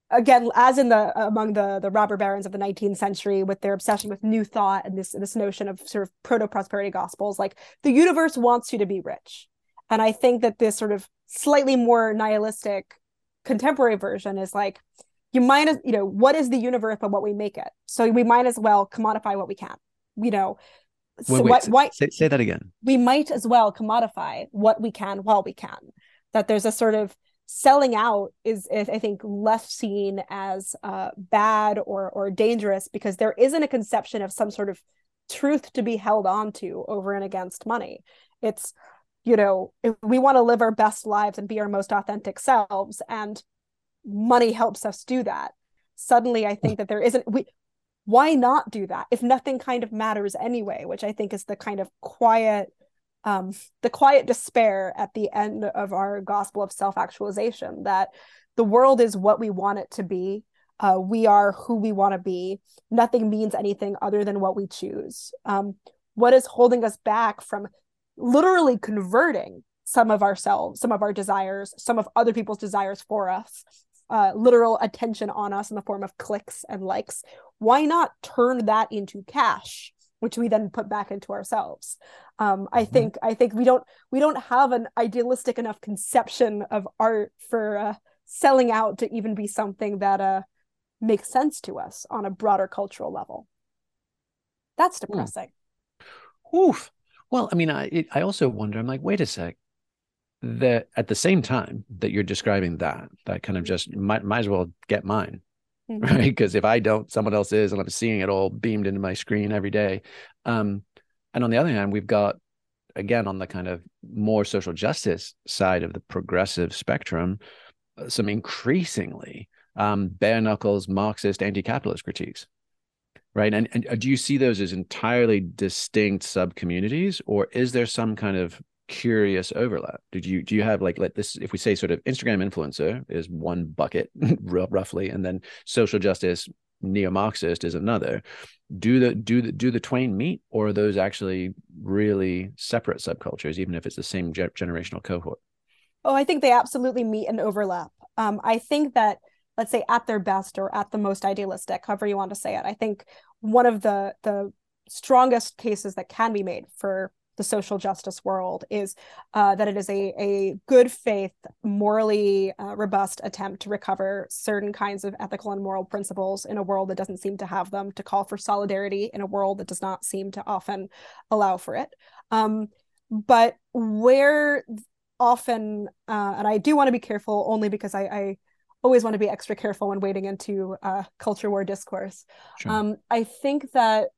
again, as in the among the the robber barons of the nineteenth century, with their obsession with new thought and this this notion of sort of proto-prosperity gospels, like the universe wants you to be rich. And I think that this sort of slightly more nihilistic contemporary version is like, you might as you know what is the universe but what we make it. So we might as well commodify what we can. You know, wait, so wait, what, say, why, say that again. We might as well commodify what we can while we can. That there's a sort of selling out is, I think, left seen as uh, bad or or dangerous because there isn't a conception of some sort of truth to be held on to over and against money. It's, you know, if we want to live our best lives and be our most authentic selves, and money helps us do that. Suddenly, I think that there isn't. We, why not do that if nothing kind of matters anyway? Which I think is the kind of quiet. Um, the quiet despair at the end of our gospel of self-actualization, that the world is what we want it to be. Uh, we are who we want to be. Nothing means anything other than what we choose. Um, what is holding us back from literally converting some of ourselves, some of our desires, some of other people's desires for us, uh, literal attention on us in the form of clicks and likes? Why not turn that into cash, which we then put back into ourselves? Um, I think I think we don't we don't have an idealistic enough conception of art for uh, selling out to even be something that uh, makes sense to us on a broader cultural level. That's depressing. Ooh. Oof. Well, I mean, I it, I also wonder. I'm like, wait a sec. That at the same time that you're describing that, that kind of just might might as well get mine. Mm-hmm. Right? Because if I don't, someone else is, and I'm seeing it all beamed into my screen every day. Um, and on the other hand, we've got, again, on the kind of more social justice side of the progressive spectrum, some increasingly um, bare knuckles, Marxist, anti-capitalist critiques. Right. And, and do you see those as entirely distinct sub-communities, or is there some kind of curious overlap? Did you do you have like let this if we say sort of Instagram influencer is one bucket roughly, and then social justice neo-Marxist is another? Do the do the do the twain meet, or are those actually really separate subcultures, even if it's the same ge generational cohort? Oh, I think they absolutely meet and overlap. Um, I think that, let's say, at their best or at the most idealistic, however you want to say it, I think one of the the strongest cases that can be made for the social justice world is uh, that it is a, a good faith, morally uh, robust attempt to recover certain kinds of ethical and moral principles in a world that doesn't seem to have them, to call for solidarity in a world that does not seem to often allow for it. Um, but where often, uh, and I do want to be careful only because I, I always want to be extra careful when wading into uh, culture war discourse. Sure. Um, I think that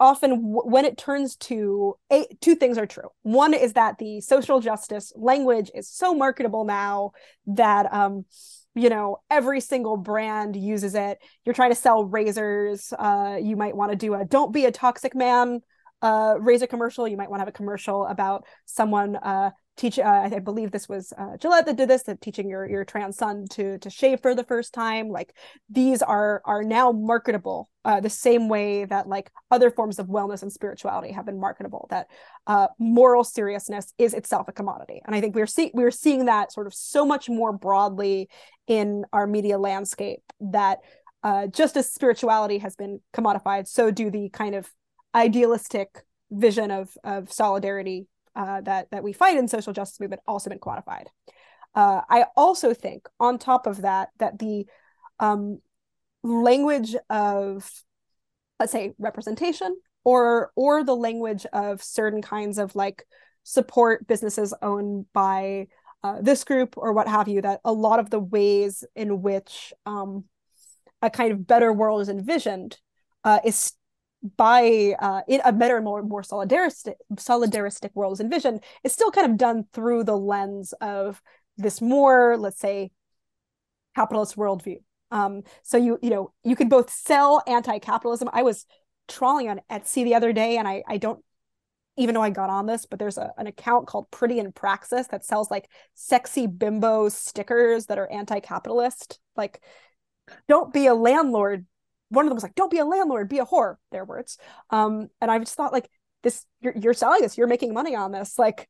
often when it turns to a, two things are true. One is that the social justice language is so marketable now that, um, you know, every single brand uses it. You're trying to sell razors. Uh, you might want to do a don't be a toxic man uh, razor commercial. You might want to have a commercial about someone uh, teach. Uh, I believe this was uh, Gillette that did this, that teaching your, your trans son to, to shave for the first time. Like these are, are now marketable uh, the same way that like other forms of wellness and spirituality have been marketable, that uh, moral seriousness is itself a commodity. And I think we're see- we're seeing that sort of so much more broadly in our media landscape, that uh, just as spirituality has been commodified, so do the kind of idealistic vision of, of solidarity Uh, that that we find in social justice movement also been quantified. Uh, I also think, on top of that, that the um, language of, let's say, representation, or or the language of certain kinds of like support businesses owned by uh, this group or what have you, that a lot of the ways in which um, a kind of better world is envisioned uh, is by uh, in a better and more, more solidaristic, solidaristic world is envisioned, it's still kind of done through the lens of this more, let's say, capitalist worldview. Um, so you you know, you could both sell anti-capitalism. I was trawling on Etsy the other day, and I, I don't even know I got on this, but there's a, an account called Pretty in Praxis that sells like sexy bimbo stickers that are anti-capitalist. Like, don't be a landlord. One of them was like, don't be a landlord, be a whore, their words. Um, and I just thought, like, this, you're, you're selling this, you're making money on this. Like,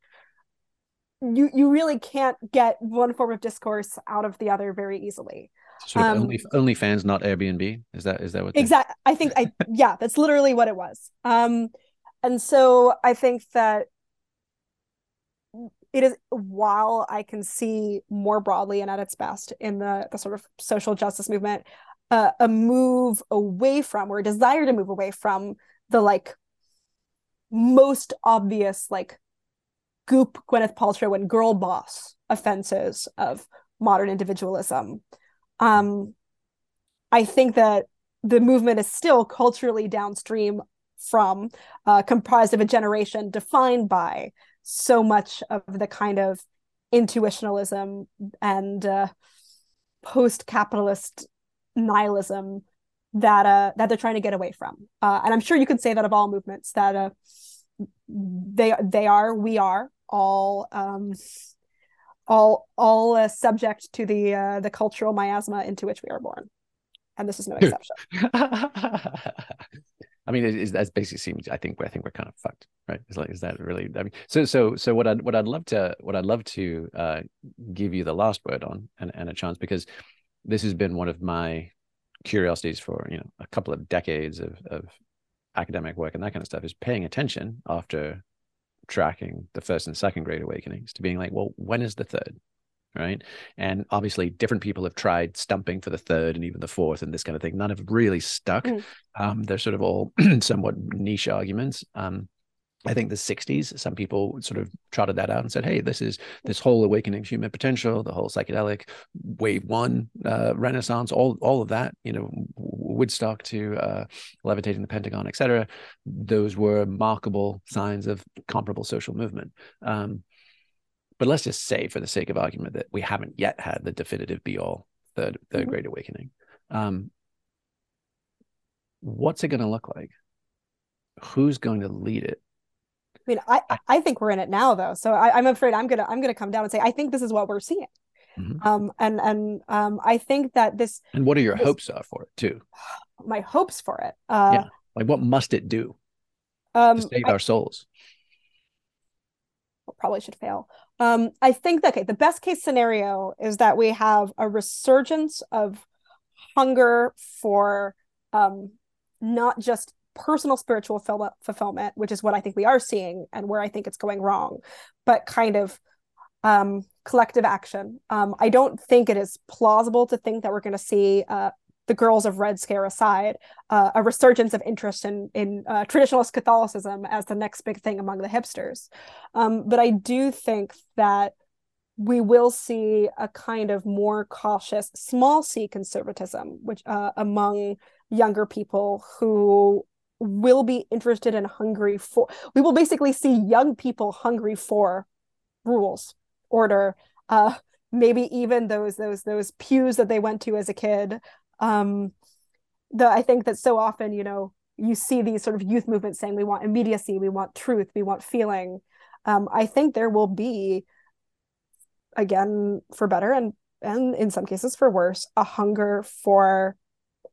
you you really can't get one form of discourse out of the other very easily. So um, only, only fans, not Airbnb? Is that is that what? Exactly. I think, I yeah, that's literally what it was. Um, and so I think that it is, while I can see more broadly and at its best in the, the sort of social justice movement, Uh, a move away from, or a desire to move away from, the like most obvious like goop Gwyneth Paltrow and girl boss offenses of modern individualism. Um, I think that the movement is still culturally downstream from, uh, comprised of a generation defined by so much of the kind of intuitionalism and uh, post-capitalist nihilism that uh that they're trying to get away from, uh and I'm sure you could say that of all movements, that uh they they are we are all um all all uh, subject to the uh the cultural miasma into which we are born, and this is no exception. I mean, it is, that's basically seems, I think I think we're kind of fucked, right? It's like, is that really? I mean, so so so what I what I'd love to what I'd love to uh give you the last word on, and, and a chance, because this has been one of my curiosities for, you know, a couple of decades of, of academic work and that kind of stuff, is paying attention after tracking the first and second great awakenings to being like, well, when is the third, right? And obviously different people have tried stumping for the third and even the fourth and this kind of thing. None have really stuck. Mm. Um, they're sort of all somewhat niche arguments. Um, I think the sixties, some people sort of trotted that out and said, hey, this is this whole awakening human potential, the whole psychedelic wave one uh, renaissance, all all of that, you know, Woodstock to uh, levitating the Pentagon, et cetera. Those were markable signs of comparable social movement. Um, but let's just say, for the sake of argument, that we haven't yet had the definitive be all third, third mm-hmm. Great awakening. Um, what's it going to look like? Who's going to lead it? I mean, I, I think we're in it now, though. So I, I'm afraid I'm gonna I'm gonna come down and say I think this is what we're seeing, mm-hmm. um, and and um, I think that this. And what are your this, hopes are for it too? My hopes for it. Uh, yeah, like what must it do um, to save I, our souls? Well, probably should fail. Um, I think that okay, the best case scenario is that we have a resurgence of hunger for um, not just personal spiritual fulfillment, which is what I think we are seeing and where I think it's going wrong, but kind of um, collective action. Um, I don't think it is plausible to think that we're going to see, uh, the girls of Red Scare aside, uh, a resurgence of interest in, in uh, traditionalist Catholicism as the next big thing among the hipsters. Um, but I do think that we will see a kind of more cautious, small c conservatism, which uh, among younger people who will be interested and hungry for, we will basically see young people hungry for rules, order, uh, maybe even those those those pews that they went to as a kid. Um, the, I think that so often, you know, you see these sort of youth movements saying we want immediacy, we want truth, we want feeling. Um, I think there will be, again, for better and, and in some cases for worse, a hunger for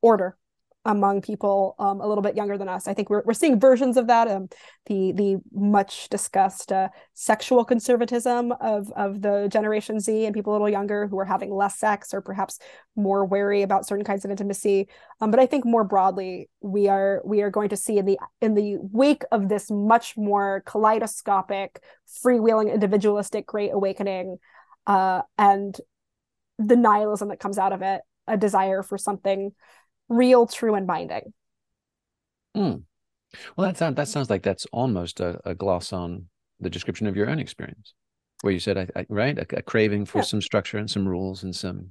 order among people um, a little bit younger than us. I think we're we're seeing versions of that. Um, the the much discussed uh, sexual conservatism of of the Generation Z and people a little younger who are having less sex or perhaps more wary about certain kinds of intimacy. Um, but I think more broadly, we are we are going to see in the in the wake of this much more kaleidoscopic, freewheeling, individualistic Great Awakening, uh, and the nihilism that comes out of it, a desire for something real, true, and binding. Mm. Well, that sounds that sounds like that's almost a, a gloss on the description of your own experience, where you said, I, I, right, a, a craving for yeah. some structure and some rules and some.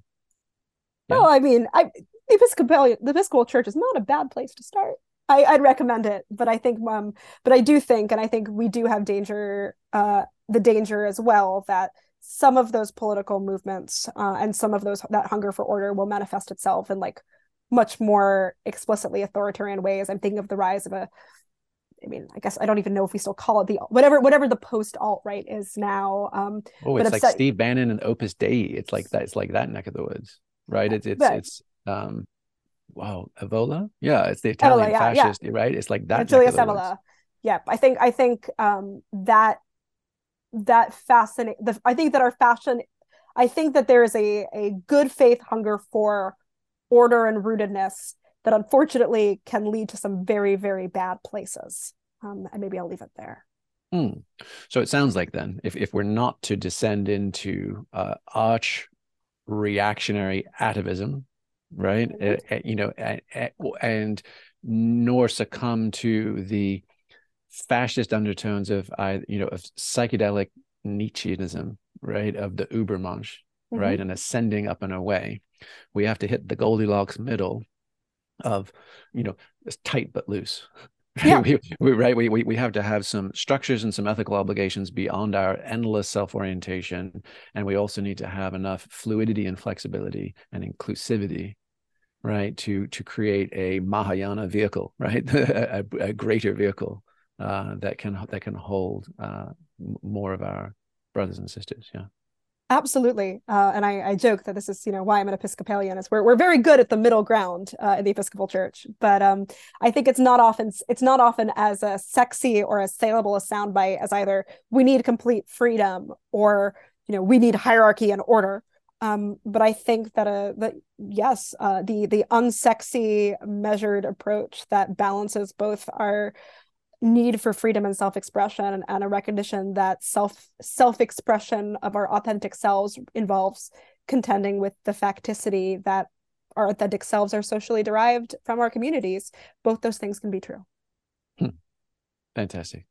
Yeah. Well, I mean, I, the Episcopal the Episcopal Church is not a bad place to start. I, I'd recommend it, but I think, um, but I do think, and I think we do have danger, uh, the danger as well that some of those political movements uh, and some of those that hunger for order will manifest itself in like much more explicitly authoritarian ways. I'm thinking of the rise of a, I mean, I guess I don't even know if we still call it the, whatever whatever the post-alt-right is now. Um, oh, it's like set... Steve Bannon and Opus Dei. It's like that, it's like that neck of the woods, right? It's, it's, but, it's um, wow, Evola? Yeah, it's the Italian Evola, yeah, fascist, yeah. right? It's like that Julius neck of the Evola. Woods. Yeah, I think, I think um, that, that fascinating, I think that our fashion, I think that there is a a good faith hunger for order and rootedness that unfortunately can lead to some very, very bad places. Um, and maybe I'll leave it there. Mm. So it sounds like then, if, if we're not to descend into uh, arch reactionary atavism, right? Mm-hmm. uh, you know, and, and nor succumb to the fascist undertones of, you know, of psychedelic Nietzscheanism, right? Of the Übermensch, mm-hmm. right? And ascending up and away. We have to hit the Goldilocks middle of, you know, tight but loose. Yeah. we, we, right. We, we we have to have some structures and some ethical obligations beyond our endless self-orientation. And we also need to have enough fluidity and flexibility and inclusivity, right, to to create a Mahayana vehicle, right? a, a greater vehicle uh, that can that can hold uh, more of our brothers and sisters. Yeah. Absolutely. Uh, and I, I joke that this is, you know, why I'm an Episcopalian is we're, we're very good at the middle ground uh, in the Episcopal Church. But um, I think it's not often it's not often as a sexy or as saleable a soundbite as either we need complete freedom or, you know, we need hierarchy and order. Um, but I think that, uh, that yes, uh, the the unsexy, measured approach that balances both our need for freedom and self-expression and a recognition that self self-expression of our authentic selves involves contending with the facticity that our authentic selves are socially derived from our communities. Both those things can be true. Hmm. Fantastic.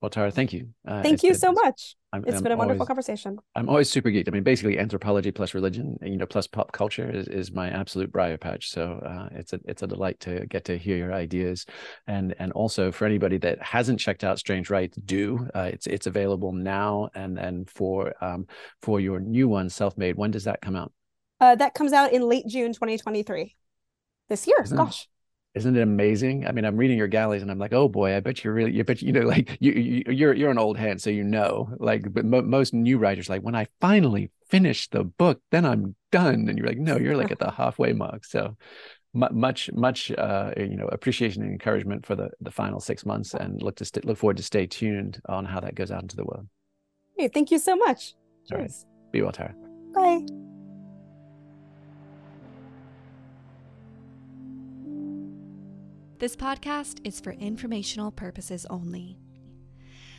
Well, Tara, thank you. Uh, thank you been, so much. I'm, it's I'm been a wonderful always, conversation. I'm always super geeked. I mean, basically anthropology plus religion, you know, plus pop culture is, is my absolute briar patch. So uh, it's a it's a delight to get to hear your ideas. And and also for anybody that hasn't checked out Strange Rites, do. Uh, it's it's available now. And and for um for your new one, Self-Made, when does that come out? Uh, that comes out in late June twenty twenty-three. This year, Isn't gosh. It? Isn't it amazing? I mean, I'm reading your galleys and I'm like, oh boy, I bet you're really, you bet, you know, like you, you, you're, you're an old hand. So, you know, like, but mo- most new writers, like when I finally finish the book, then I'm done. And you're like, no, you're like at the halfway mark. So m- much, much, uh, you know, appreciation and encouragement for the, the final six months and look to st- look forward to stay tuned on how that goes out into the world. Hey, thank you so much. All Cheers. Right. Be well, Tara. Bye. This podcast is for informational purposes only.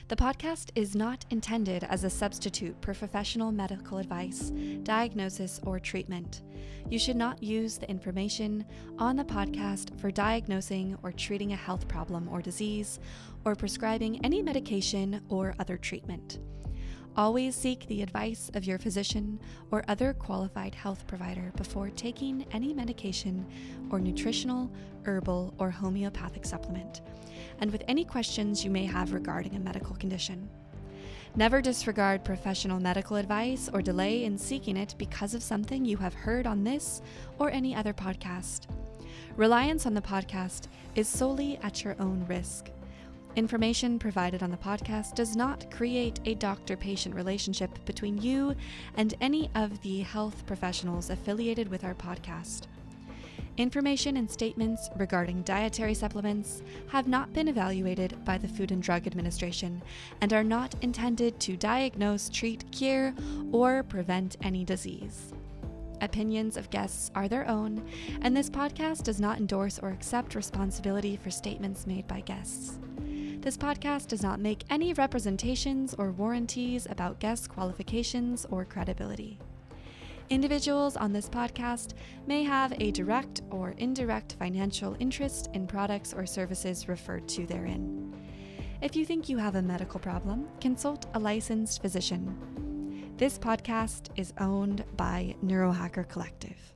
The podcast is not intended as a substitute for professional medical advice, diagnosis, or treatment. You should not use the information on the podcast for diagnosing or treating a health problem or disease, or prescribing any medication or other treatment. Always seek the advice of your physician or other qualified health provider before taking any medication or nutritional, herbal, or homeopathic supplement, and with any questions you may have regarding a medical condition. Never disregard professional medical advice or delay in seeking it because of something you have heard on this or any other podcast. Reliance on the podcast is solely at your own risk. Information provided on the podcast does not create a doctor-patient relationship between you and any of the health professionals affiliated with our podcast. Information and statements regarding dietary supplements have not been evaluated by the Food and Drug Administration and are not intended to diagnose, treat, cure, or prevent any disease. Opinions of guests are their own, and this podcast does not endorse or accept responsibility for statements made by guests. This podcast does not make any representations or warranties about guest qualifications or credibility. Individuals on this podcast may have a direct or indirect financial interest in products or services referred to therein. If you think you have a medical problem, consult a licensed physician. This podcast is owned by Neurohacker Collective.